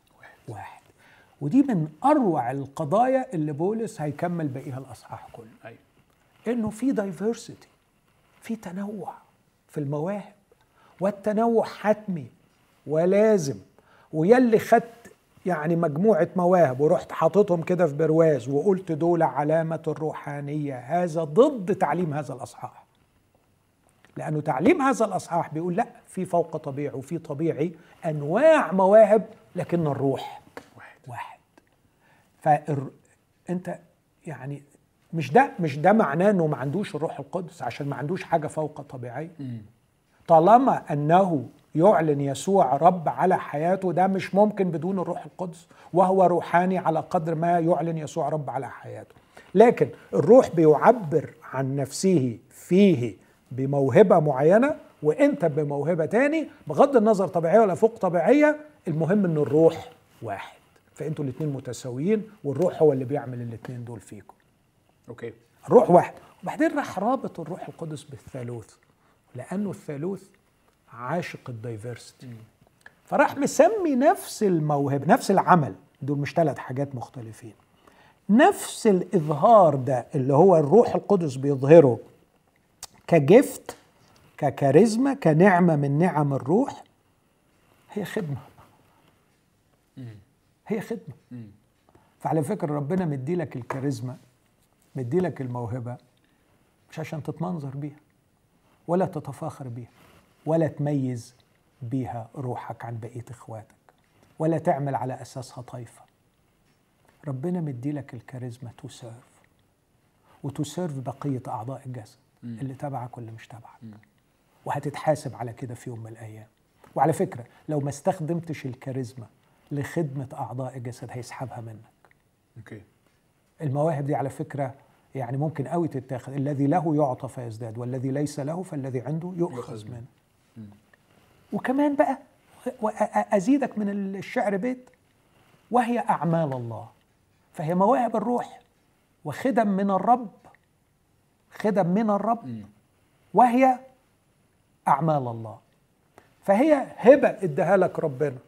واحد. ودي من اروع القضايا اللي بولس هيكمل بقيها الاصحاح كله. ايوه. انه في دايفرسيتي، في تنوع في المواهب، والتنوع حتمي ولازم. ويلي خدت يعني مجموعة مواهب ورحت حاططهم كده في برواز وقلت دول علامة الروحانية، هذا ضد تعليم هذا الأصحاح. لأنه تعليم هذا الأصحاح بيقول لا، في فوق طبيعي وفي طبيعي، أنواع مواهب، لكن الروح واحد واحد. فأنت يعني مش ده مش ده معناه أنه ما عندوش الروح القدس عشان ما عندوش حاجة فوق طبيعية. طالما أنه يعلن يسوع رب على حياته، ده مش ممكن بدون الروح القدس، وهو روحاني على قدر ما يعلن يسوع رب على حياته. لكن الروح بيعبر عن نفسه فيه بموهبة معينة، وانت بموهبة تاني، بغض النظر طبيعية ولا فوق طبيعية، المهم ان الروح واحد، فانتوا الاتنين متساويين، والروح هو اللي بيعمل الاتنين دول فيكم. اوكي، الروح واحد. وبعدين راح رابط الروح القدس بالثالوث، لانه الثالوث عاشق الدايفيرسيتي، فراح مسمي نفس الموهبة نفس العمل، دول مش ثلاث حاجات مختلفين، نفس الإظهار ده اللي هو الروح القدس بيظهره كجفت، ككاريزما، كنعمة من نعم الروح، هي خدمة، هي خدمة. فعلى فكرة ربنا مدي لك الكاريزما، مدي لك الموهبة، مش عشان تتمنظر بيها ولا تتفاخر بيها ولا تميز بيها روحك عن بقية إخواتك ولا تعمل على أساسها طائفة. ربنا مدي لك الكاريزما تو سيرف، وتو سيرف بقية أعضاء الجسد اللي تبعك واللي مش تبعك، وهتتحاسب على كده في يوم من الأيام. وعلى فكرة لو ما استخدمتش الكاريزما لخدمة أعضاء الجسد هيسحبها منك. أوكي. المواهب دي على فكرة يعني ممكن قوي تتاخد، الذي له يعطى فيزداد، والذي ليس له فالذي عنده يؤخذ منه. وكمان بقى أزيدك من الشعر بيت، وهي أعمال الله، فهي مواهب الروح وخدم من الرب، خدم من الرب، وهي أعمال الله، فهي هبة اداها لك ربنا،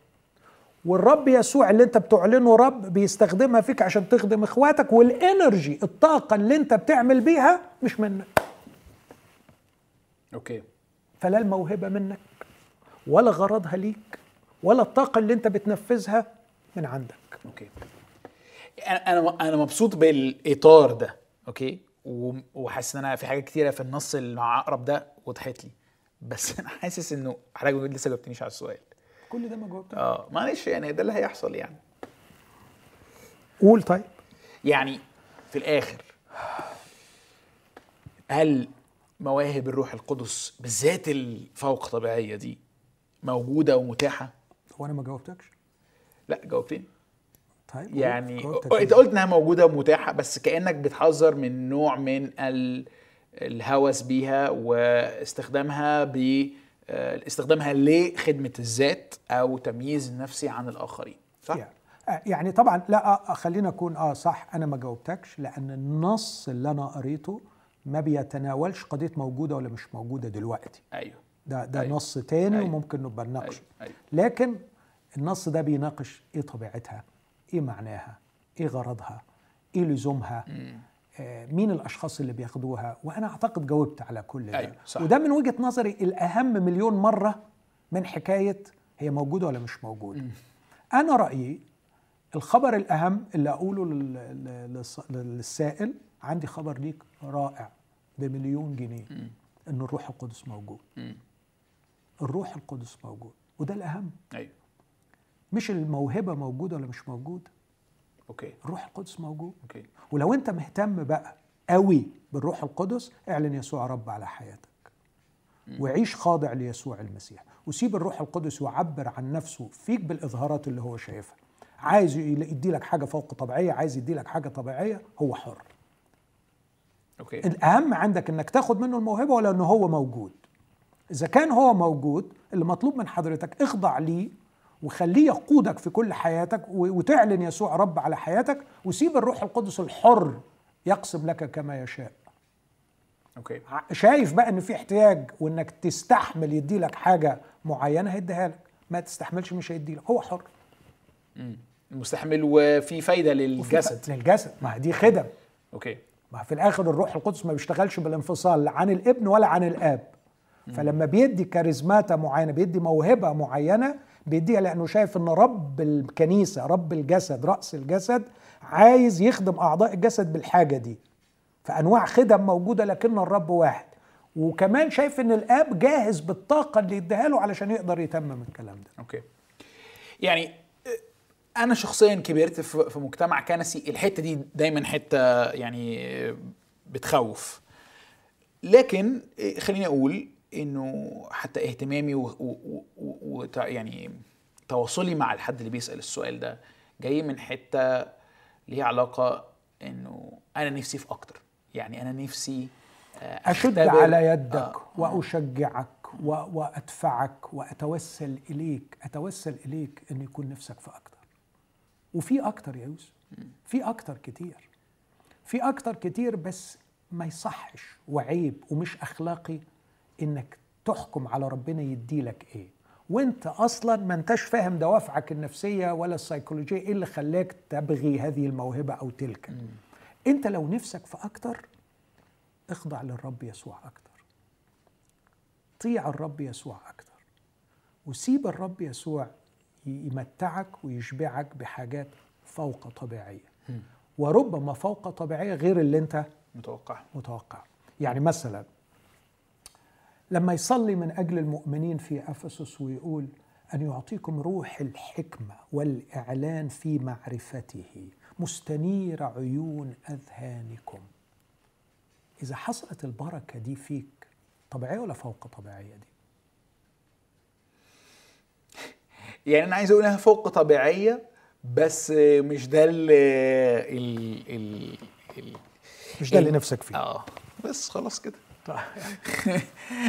والرب يسوع اللي انت بتعلنه رب بيستخدمها فيك عشان تخدم اخواتك، والانرجي الطاقة اللي انت بتعمل بيها مش منك. اوكي. فلا الموهبة منك ولا غرضها ليك ولا الطاقة اللي انت بتنفذها من عندك. اوكي. انا انا مبسوط بالاطار ده، اوكي، وحاسس ان انا في حاجات كتيره في النص العقرب ده وضحت لي، بس انا حاسس انه حضرتك لسه ما جاوبتنيش على السؤال. كل ده ما جاوبتش. اه معلش، يعني ده اللي هيحصل يعني. قول. طيب يعني في الاخر، هل مواهب الروح القدس بالذات الفوق طبيعيه دي موجوده ومتاحه؟ هو انا ما جاوبتكش؟ لا جاوبتني. طيب يعني انت قلت انها موجوده ومتاحه، بس كانك بتحذر من نوع من الهوس بيها واستخدامها باستخدامها لخدمه الذات او تمييز نفسي عن الاخرين، صح؟ يعني, يعني طبعا لا، خلينا اكون اه صح، انا ما جاوبتكش لان النص اللي انا قريته ما بيتناولش قضيه موجوده ولا مش موجوده دلوقتي. ايوه ده ده أيوه. نص تاني. أيوه. وممكن نبقى نناقشه. أيوه. أيوه. لكن النص ده بيناقش ايه طبيعتها، ايه معناها، ايه غرضها، ايه لزومها، آه مين الاشخاص اللي بياخدوها، وانا اعتقد جاوبت على كل ده. أيوة صح. وده من وجهة نظري الاهم مليون مرة من حكاية هي موجودة ولا مش موجودة. مم. انا رأيي الخبر الاهم اللي اقوله للسائل، عندي خبر ليك رائع بمليون جنيه، مم. ان الروح القدس موجود. مم. الروح القدس موجود، وده الاهم. أيوة. مش الموهبة موجودة ولا مش موجودة. اوكي. الروح القدس موجود. اوكي. ولو انت مهتم بقى قوي بالروح القدس، اعلن يسوع رب على حياتك. م. وعيش خاضع ليسوع المسيح، وسيب الروح القدس يعبر عن نفسه فيك بالإظهارات اللي هو شايفها. عايز يديلك حاجة فوق طبيعية، عايز يديلك حاجة طبيعية، هو حر. اوكي. الأهم عندك انك تاخد منه الموهبة ولا انه هو موجود. إذا كان هو موجود، اللي مطلوب من حضرتك اخضع ليه وخليه يقودك في كل حياتك، وتعلن يسوع رب على حياتك، وسيب الروح القدس الحر يقسم لك كما يشاء. أوكي. شايف بقى ان في احتياج وانك تستحمل يدي لك حاجة معينة، هيديها لك. ما تستحملش مش هيدي لك، هو حر. امم مستحمل وفي فايدة للجسد. وفي للجسد، ما دي خدم. اوكي. ما في الاخر الروح القدس ما بيشتغلش بالانفصال عن الابن ولا عن الاب. مم. فلما بيدي كاريزماتا معينة، بيدي موهبة معينة، بيديها لأنه شايف أن رب الكنيسة، رب الجسد، رأس الجسد، عايز يخدم أعضاء الجسد بالحاجة دي. فأنواع خدم موجودة لكن الرب واحد. وكمان شايف ان الاب جاهز بالطاقه اللي يديها له علشان يقدر يتمم الكلام ده. اوكي. يعني انا شخصيا كبرت في مجتمع كنسي، الحته دي دايما حته يعني بتخوف، لكن خليني اقول انه حتى اهتمامي و, و, و يعني تواصلي مع الحد اللي بيسال السؤال ده جاي من حته ليها علاقه انه انا نفسي في اكتر. يعني انا نفسي اشد على يدك آه. واشجعك وأدفعك وأتوسل إليك أتوسل إليك أن يكون نفسك في أكتر. وفي أكتر يا يوسف، في أكتر كتير، في أكتر كتير، بس ما يصحش وعيب ومش أخلاقي أنك تحكم على ربنا يديلك إيه وأنت أصلاً ما أنتش فاهم دوافعك النفسية ولا السيكولوجية إيه اللي خلاك تبغي هذه الموهبة أو تلك. أنت لو نفسك في أكتر اخضع للرب يسوع أكتر، طيع الرب يسوع أكتر، وسيب الرب يسوع يمتعك ويشبعك بحاجات فوق طبيعية، وربما فوق طبيعية غير اللي انت متوقع متوقع. يعني مثلا لما يصلي من أجل المؤمنين في أفسس ويقول أن يعطيكم روح الحكمة والإعلان في معرفته مستنير عيون أذهانكم، إذا حصلت البركة دي فيك طبيعية ولا فوق طبيعية دي؟ يعني أنا عايز أقولها فوق طبيعية، بس مش ده اللي مش ده اللي نفسك فيه. آه بس خلاص كده.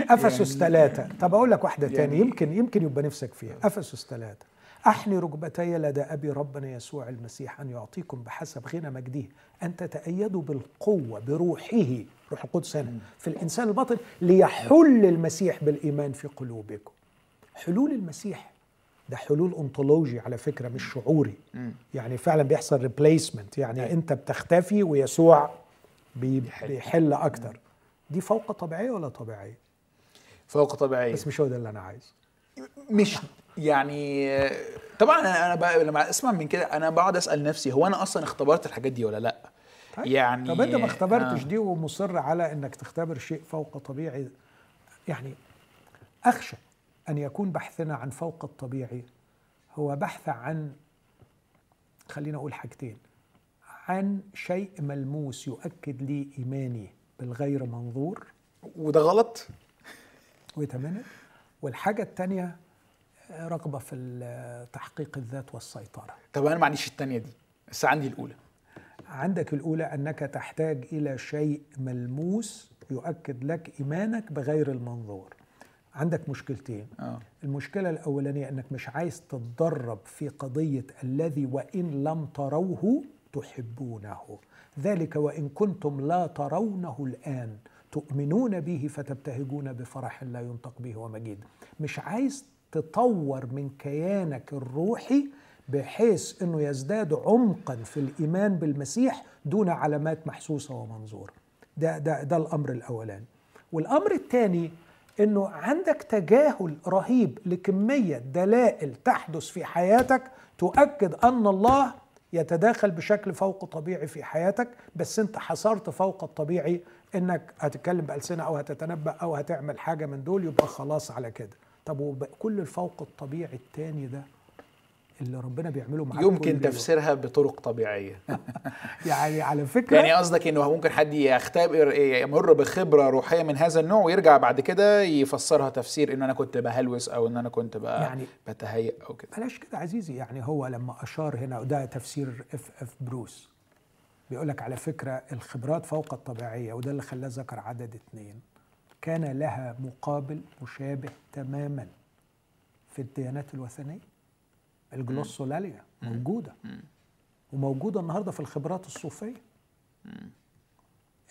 أفسس ثلاثة. طب أقول لك واحدة تاني يمكن يمكن يبقى نفسك فيها. أفسس ثلاثة. أحني ركبتي لدى أبي ربنا يسوع المسيح أن يعطيكم بحسب غنى مجده أن تتأيدوا بالقوة بروحه، روح القدس هنا في الإنسان الباطن، ليحل المسيح بالإيمان في قلوبكم. حلول المسيح ده حلول أنطولوجي على فكرة، مش شعوري. يعني فعلا بيحصل ريبليسمنت، يعني أنت بتختفي ويسوع بيحل أكتر. دي فوق طبيعية ولا طبيعية؟ فوق طبيعية، بس مش هو ده اللي أنا عايز. مش يعني طبعا انا بقى لما اسمع من كده انا بقعد اسال نفسي هو انا اصلا اختبرت الحاجات دي ولا لا؟ طيب. يعني طب انت ما اختبرتش آه. دي ومصر على انك تختبر شيء فوق طبيعي. يعني اخشى ان يكون بحثنا عن فوق الطبيعي هو بحث عن، خلينا اقول حاجتين، عن شيء ملموس يؤكد لي ايماني بالغير منظور، وده غلط ويتمنى، والحاجه الثانيه رغبه في تحقيق الذات والسيطره. طب انا ما عنديش الثانيه دي، بس عندي الاولى. عندك الاولى انك تحتاج الى شيء ملموس يؤكد لك ايمانك بغير المنظور. عندك مشكلتين. أوه. المشكله الاولانيه انك مش عايز تتدرب في قضيه الذي وان لم تروه تحبونه، ذلك وان كنتم لا ترونه الان تؤمنون به فتبتهجون بفرح لا ينطق به ومجيد. مش عايز تطور من كيانك الروحي بحيث أنه يزداد عمقا في الإيمان بالمسيح دون علامات محسوسة ومنظورة. ده, ده, ده الأمر الأولاني. والأمر الثاني أنه عندك تجاهل رهيب لكمية دلائل تحدث في حياتك تؤكد أن الله يتداخل بشكل فوق طبيعي في حياتك، بس أنت حصرت فوق الطبيعي أنك هتتكلم بألسنة أو هتتنبأ أو هتعمل حاجة من دول يبقى خلاص على كده. طب وكل الفوق الطبيعي التاني ده اللي ربنا بيعمله معاك يمكن تفسيرها بطرق طبيعيه. يعني على فكره، يعني قصدك انه ممكن حد يختبر يمر بخبره روحيه من هذا النوع ويرجع بعد كده يفسرها تفسير ان انا كنت بهلوس او ان انا كنت بقى يعني بتهيأ او كده. بلاش كده عزيزي. يعني هو لما اشار هنا ده تفسير اف اف بروس، بيقول لك على فكره الخبرات فوق الطبيعيه، وده اللي خلاه ذكر عدد اثنين، كان لها مقابل مشابه تماما في الديانات الوثنيه. الجلوسولاليا موجوده وموجوده النهارده في الخبرات الصوفيه.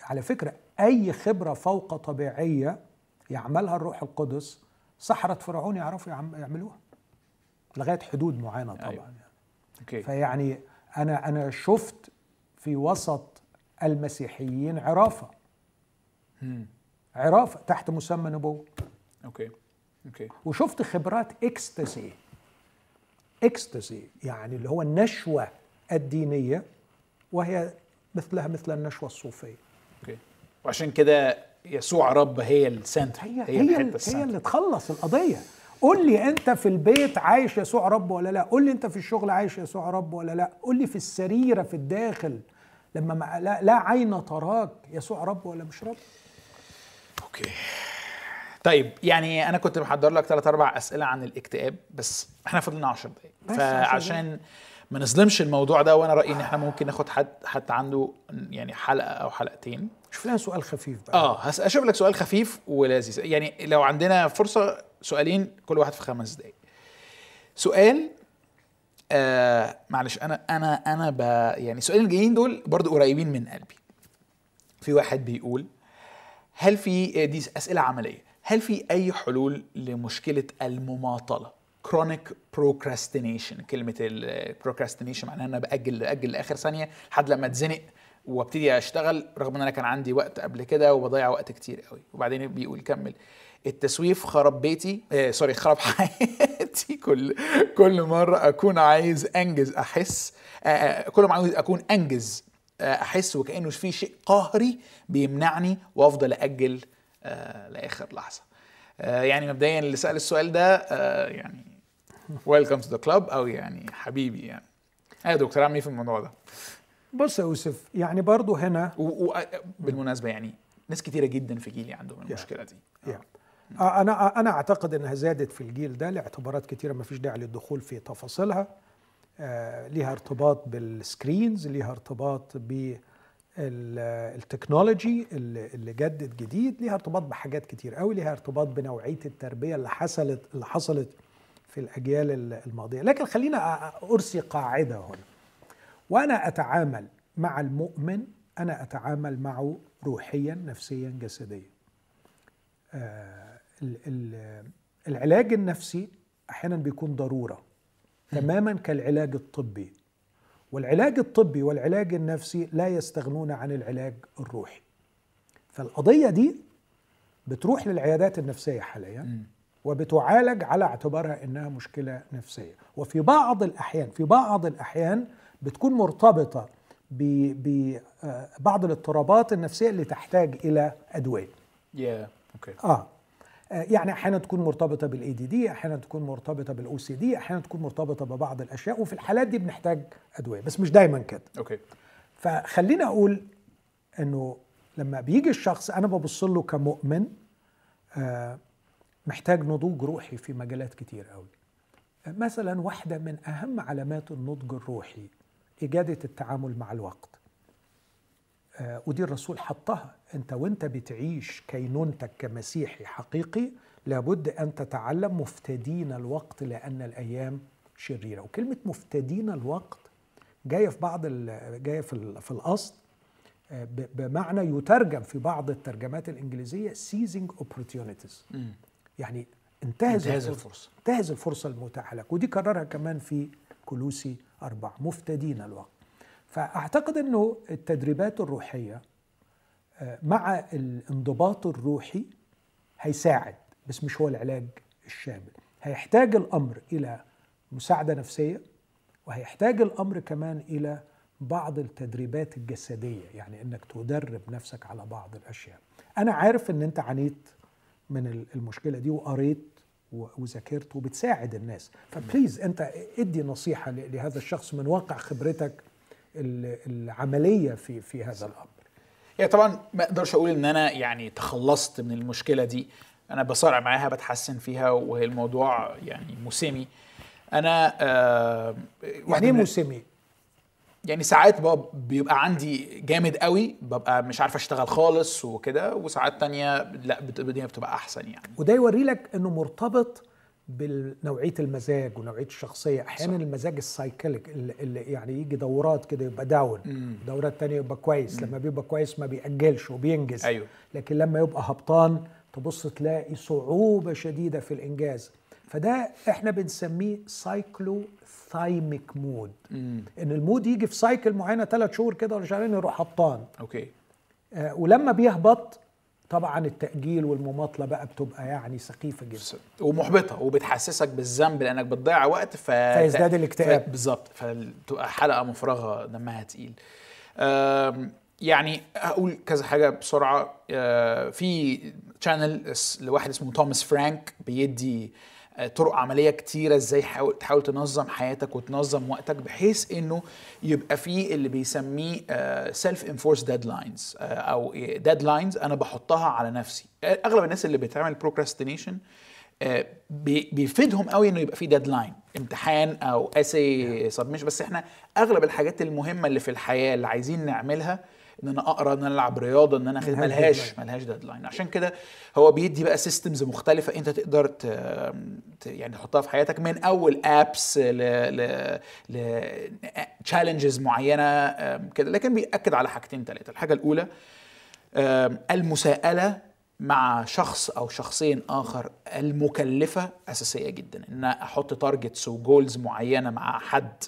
على فكره اي خبره فوق طبيعيه يعملها الروح القدس سحره فرعون يعرفوا يعملوها لغايه حدود معينه طبعا. أيوة. يعني. فيعني انا انا شفت في وسط المسيحيين عرافه مم. عرافة تحت مسمى نبوة. اوكي اوكي. وشفت خبرات اكستسي اكستسي يعني اللي هو النشوة الدينية، وهي مثلها مثل النشوة الصوفية. اوكي. وعشان كده يسوع رب هي السنتر، هي هي, هي, هي اللي تخلص القضيه. قول لي انت في البيت عايش يسوع رب ولا لا، قول لي انت في الشغل عايش يسوع رب ولا لا، قول لي في السريره في الداخل لما لا, لا عين تراك يسوع رب ولا مش رب. اوكي طيب، يعني انا كنت محضر لك ثلاث اربع اسئله عن الاكتئاب بس احنا فاضلنا عشر دقائق، فعشان ما نظلمش الموضوع ده، وانا رايي ان احنا ممكن ناخد حد حتى عنده يعني حلقه او حلقتين. شوف لنا سؤال خفيف بقى. اه هشوف لك سؤال خفيف ولذيذ، يعني لو عندنا فرصه سؤالين كل واحد في خمس دقائق. سؤال آه معلش انا انا انا ب يعني سؤالين الجايين دول برضو قريبين من قلبي. في واحد بيقول هل في، دي اسئله عمليه، هل في اي حلول لمشكله المماطله؟ chronic procrastination، كلمه procrastination معناها ان انا باجل اجل لاخر ثانيه لحد لما اتزنق وابتدي اشتغل، رغم ان انا كان عندي وقت قبل كده وبضيع وقت كتير قوي. وبعدين بيقول كمل، التسويف خرب بيتي آه سوري خرب حياتي، كل كل مره اكون عايز انجز احس آه كل ما عايز اكون انجز آه احس وكانه في شيء قهري بيمنعني وافضل اجل آه لاخر لحظه. آه يعني مبدئيا اللي سال السؤال ده آه يعني ويلكم تو ذا كلاب، او يعني حبيبي يعني يا آه دكتور عامل ايه في الموضوع ده؟ بص يا يوسف، يعني برضو هنا بالمناسبه يعني ناس كتيره جدا في جيلي عندهم المشكله دي. آه. yeah. أنا أنا أعتقد إنها زادت في الجيل ده لاعتبارات كتيرة ما فيش داعي للدخول في تفاصيلها، ليها ارتباط بالسكرينز، ليها ارتباط بالتكنولوجي اللي جدد جديد، ليها ارتباط بحاجات كتير قوي، ليها ارتباط بنوعية التربية اللي حصلت اللي حصلت في الأجيال الماضية. لكن خلينا أرسي قاعدة هنا، وأنا أتعامل مع المؤمن أنا أتعامل معه روحيا نفسيا جسديا. العلاج النفسي أحيانا بيكون ضرورة تماما كالعلاج الطبي، والعلاج الطبي والعلاج النفسي لا يستغنون عن العلاج الروحي. فالقضية دي بتروح للعيادات النفسية حاليا وبتعالج على اعتبارها إنها مشكلة نفسية، وفي بعض الأحيان في بعض الأحيان بتكون مرتبطة ببعض الاضطرابات النفسية اللي تحتاج إلى أدوية. اوكي اه يعني احيانا تكون مرتبطه بالاي دي دي، احيانا تكون مرتبطه بالاو سي دي، احيانا تكون مرتبطه ببعض الاشياء، وفي الحالات دي بنحتاج ادويه بس مش دايما كده. اوكي فخلينا اقول انه لما بيجي الشخص انا ببص له كمؤمن آه محتاج نضوج روحي في مجالات كتير قوي. مثلا واحده من اهم علامات النضج الروحي اجاده التعامل مع الوقت، ودي الرسول حطها، انت وانت بتعيش كينونتك كمسيحي حقيقي لابد ان تتعلم مفتدين الوقت لان الايام شريره. وكلمه مفتدين الوقت جايه في بعض جايه في في الاصل بمعنى يترجم في بعض الترجمات الانجليزيه seizing opportunities، يعني انتهز الفرصه انتهز الفرصه المتاحه لك، ودي كررها كمان في كولوسي أربعة مفتدين الوقت. فأعتقد أنه التدريبات الروحية مع الانضباط الروحي هيساعد بس مش هو العلاج الشامل، هيحتاج الأمر إلى مساعدة نفسية، وهيحتاج الأمر كمان إلى بعض التدريبات الجسدية، يعني أنك تدرب نفسك على بعض الأشياء. أنا عارف أن أنت عانيت من المشكلة دي وقريت وذاكرت وبتساعد الناس، فبليز أنت ادي نصيحة لهذا الشخص من واقع خبرتك العمليه في في هذا الامر. يعني طبعا ما اقدرش اقول ان انا يعني تخلصت من المشكله دي، انا بصارع معاها بتحسن فيها والموضوع يعني موسمي. انا آه يعني ايه موسمي؟ يعني ساعات بيبقى عندي جامد قوي ببقى مش عارف اشتغل خالص وكده، وساعات تانية لا الدنيا بتبقى احسن يعني. وده يوري لك انه مرتبط بنوعيه المزاج ونوعيه الشخصيه، احيانا صح. المزاج السايكليك اللي يعني يجي دورات كده يبقى داون، دورات تانية يبقى كويس، مم. لما بيبقى كويس ما بيأجلش وبينجز. أيوه. لكن لما يبقى هبطان تبص تلاقي صعوبه شديده في الانجاز، فده احنا بنسميه سايكلوثايميك مود، مم. ان المود يجي في سايكل معينه ثلاث شهور كده ولا شهرين يروح هبطان. اوكي آه ولما بيهبط طبعا التأجيل والمماطلة بقى بتبقى يعني سخيفة جدا ومحبطة وبتحسسك بالذنب لأنك بتضيع وقت ف... فيزداد الاكتئاب. بالظبط، فبتبقى حلقة مفرغة دمها تقيل. يعني هقول كذا حاجه بسرعه. في شانل لواحد اسمه توماس فرانك بيدي طرق عمليه كتيره ازاي تحاول تنظم حياتك وتنظم وقتك بحيث انه يبقى فيه اللي بيسميه سيلف انفورس ديدلاينز او ديدلاينز انا بحطها على نفسي. اغلب الناس اللي بتعمل بروكراستينيشن بيفيدهم قوي انه يبقى فيه ديدلاين، امتحان او اساي سبمشن، بس احنا اغلب الحاجات المهمه اللي في الحياه اللي عايزين نعملها ان انا اقرا، ان انا العب رياضه، ان انا ملهاش ملهاش ديدلاين. عشان كده هو بيدي بقى سيستمز مختلفه انت تقدر ت... يعني تحطها في حياتك، من اول ابس ل ل تشالنجز معينه كده. لكن بيأكد على حاجتين ثلاثه. الحاجه الاولى المساءله مع شخص أو شخصين آخر المكلفة أساسية جدا، إن أحط تارجتس وجولز معينة مع حد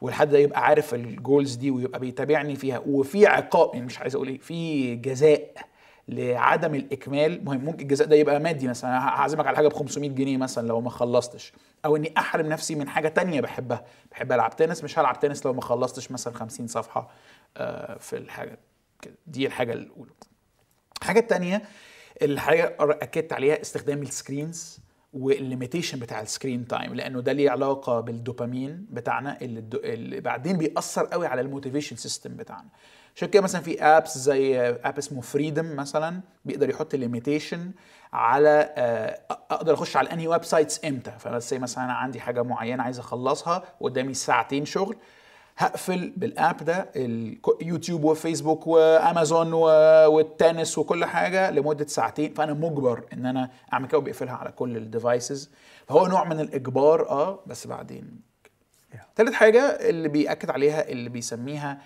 والحد ده يبقى عارف الجولز دي ويبقى بيتابعني فيها، وفي عقاب، يعني مش عايز أقول إيه، في جزاء لعدم الإكمال. مهم، ممكن الجزاء ده يبقى مادي، مثلا هعزمك على حاجة ب خمسمية جنيه مثلا لو ما خلصتش، أو إني أحرم نفسي من حاجة تانية بحبها، بحب ألعب تنس، مش هلعب تنس لو ما خلصتش مثلا خمسين صفحة في الحاجة كده. دي الحاجة الأولى. الحاجة التانية الحقيقه اكدت عليها استخدام السكرينز والليميتيشن بتاع السكرين تايم، لانه ده ليه علاقه بالدوبامين بتاعنا اللي, الدو... اللي بعدين بيأثر قوي على الموتيفيشن سيستم بتاعنا. عشان كده مثلا في ابس زي اب اسمه فريدم مثلا بيقدر يحط ليميتيشن على اقدر اخش على انهي ويب سايتس امتى. فبس مثلا انا عندي حاجه معينه عايز اخلصها وقدامي ساعتين شغل، هقفل بالاب ده اليوتيوب وفيسبوك وامازون والتنس وكل حاجه لمده ساعتين، فانا مجبر ان انا اعمل كده، وبقفلها على كل الديفايسز. فهو نوع من الاجبار اه بس بعدين. ثالث حاجه اللي بيأكد عليها اللي بيسميها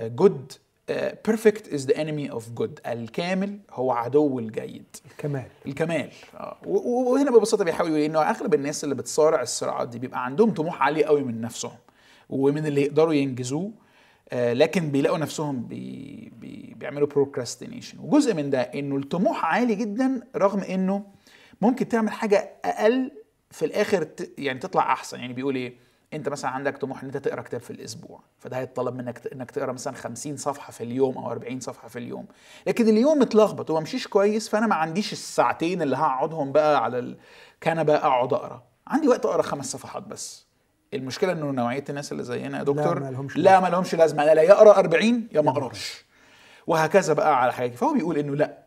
جود، بيرفكت از ذا انمي اوف جود، الكامل هو عدو الجيد. الكمال الكمال اه وهنا ببساطه بيحاول يقول انه اغلب الناس اللي بتصارع الصراعات دي بيبقى عندهم طموح عالي قوي من نفسهم ومن اللي يقدروا ينجزوه، آه لكن بيلاقوا نفسهم بي بي بيعملوا بروكراستينيشن. وجزء من ده انه الطموح عالي جدا رغم انه ممكن تعمل حاجه اقل في الاخر يعني تطلع احسن. يعني بيقول ايه، انت مثلا عندك طموح ان انت تقرا كتاب في الاسبوع، فده هيتطلب منك انك تقرا مثلا خمسين صفحه في اليوم او أربعين صفحه في اليوم، لكن اليوم متلخبط وما مشيش كويس، فانا ما عنديش الساعتين اللي هقعدهم بقى على الكنبه اقعد اقرا، عندي وقت اقرا خمس صفحات بس. المشكله انه نوعيه الناس اللي زينا يا دكتور لا ما لهمش لازمه، لا لا يقرا أربعين يا ما اقراش، وهكذا بقى على حاجه. فهو بيقول انه لا،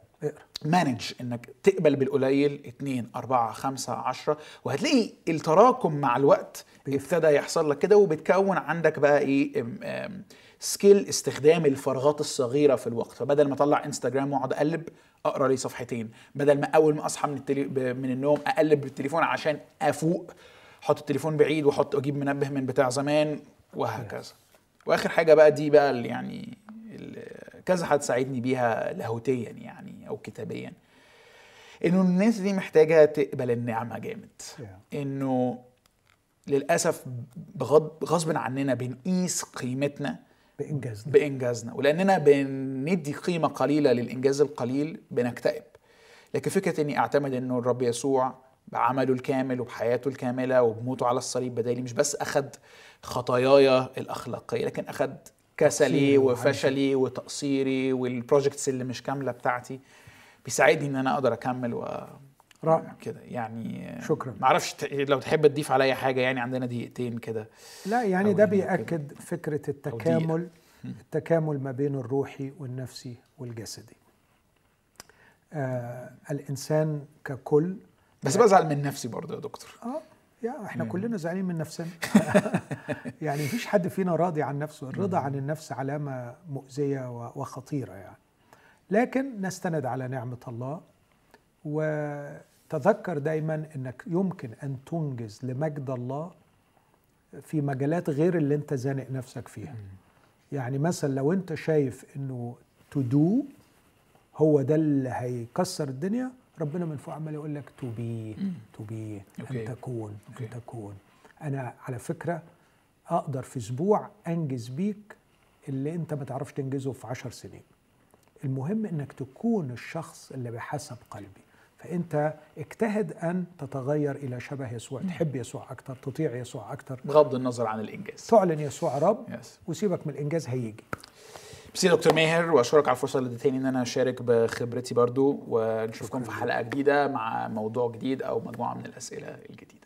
مانج انك تقبل بالقليل اتنين أربعة خمسة عشرة، وهتلاقي التراكم مع الوقت ابتدى يحصل لك كده، وبتكون عندك بقى ايه سكيل استخدام الفراغات الصغيره في الوقت. فبدل ما اطلع انستجرام واقعد اقلب، اقرا لي صفحتين، بدل ما اول ما اصحى من التلي... من النوم اقلب بالتليفون عشان افوق، حط التليفون بعيد واحط اجيب منبه من بتاع زمان وهكذا. واخر حاجه بقى دي بقى اللي يعني اللي كذا حد ساعدني بيها لاهوتيا يعني او كتابيا، انه الناس دي محتاجه تقبل النعمه جامد. انه للاسف غصب عننا بنقيس قيمتنا بانجازنا بانجازنا ولاننا بندي قيمه قليله للانجاز القليل بنكتئب. لكن فكره اني اعتمد انه الرب يسوع بعمله الكامل وبحياته الكاملة وبموته على الصليب بدالي، مش بس أخذ خطاياي الأخلاقية لكن أخذ كسلي وفشلي وتقصيري والبروجكتس اللي مش كاملة بتاعتي، بيساعدني إن أنا أقدر أكمل و رائع كده يعني. شكرا. معرفش لو تحب تضيف عليا حاجة، يعني عندنا دقيقتين كده. لا يعني ده بيأكد كده فكرة التكامل، التكامل ما بين الروحي والنفسي والجسدي. آه الإنسان ككل. بس بزعل من نفسي برضه يا دكتور. اه يا احنا مم. كلنا زعلانين من نفسنا. يعني مفيش حد فينا راضي عن نفسه، الرضا عن النفس علامه مؤذيه وخطيره يعني. لكن نستند على نعمه الله، وتذكر دايما انك يمكن ان تنجز لمجد الله في مجالات غير اللي انت زانق نفسك فيها. مم. يعني مثلا لو انت شايف انه تو دو هو ده اللي هيكسر الدنيا، ربنا من فوق عمال يقول لك تو بي تو بي ان تكون ان تكون. انا على فكره اقدر في اسبوع انجز بيك اللي انت ما تعرفش تنجزه في عشر سنين. المهم انك تكون الشخص اللي بحسب قلبي، فانت اجتهد ان تتغير الى شبه يسوع، تحب يسوع اكتر، تطيع يسوع اكتر، بغض النظر عن الانجاز، تعلن يسوع رب. يس. وسيبك من الانجاز هيجي. ميرسي دكتور ماهر، واشكرك على الفرصه اللي اديتني ان انا اشارك بخبرتي برضو، ونشوفكم في حلقه جديده مع موضوع جديد او مجموعه من الاسئله الجديده.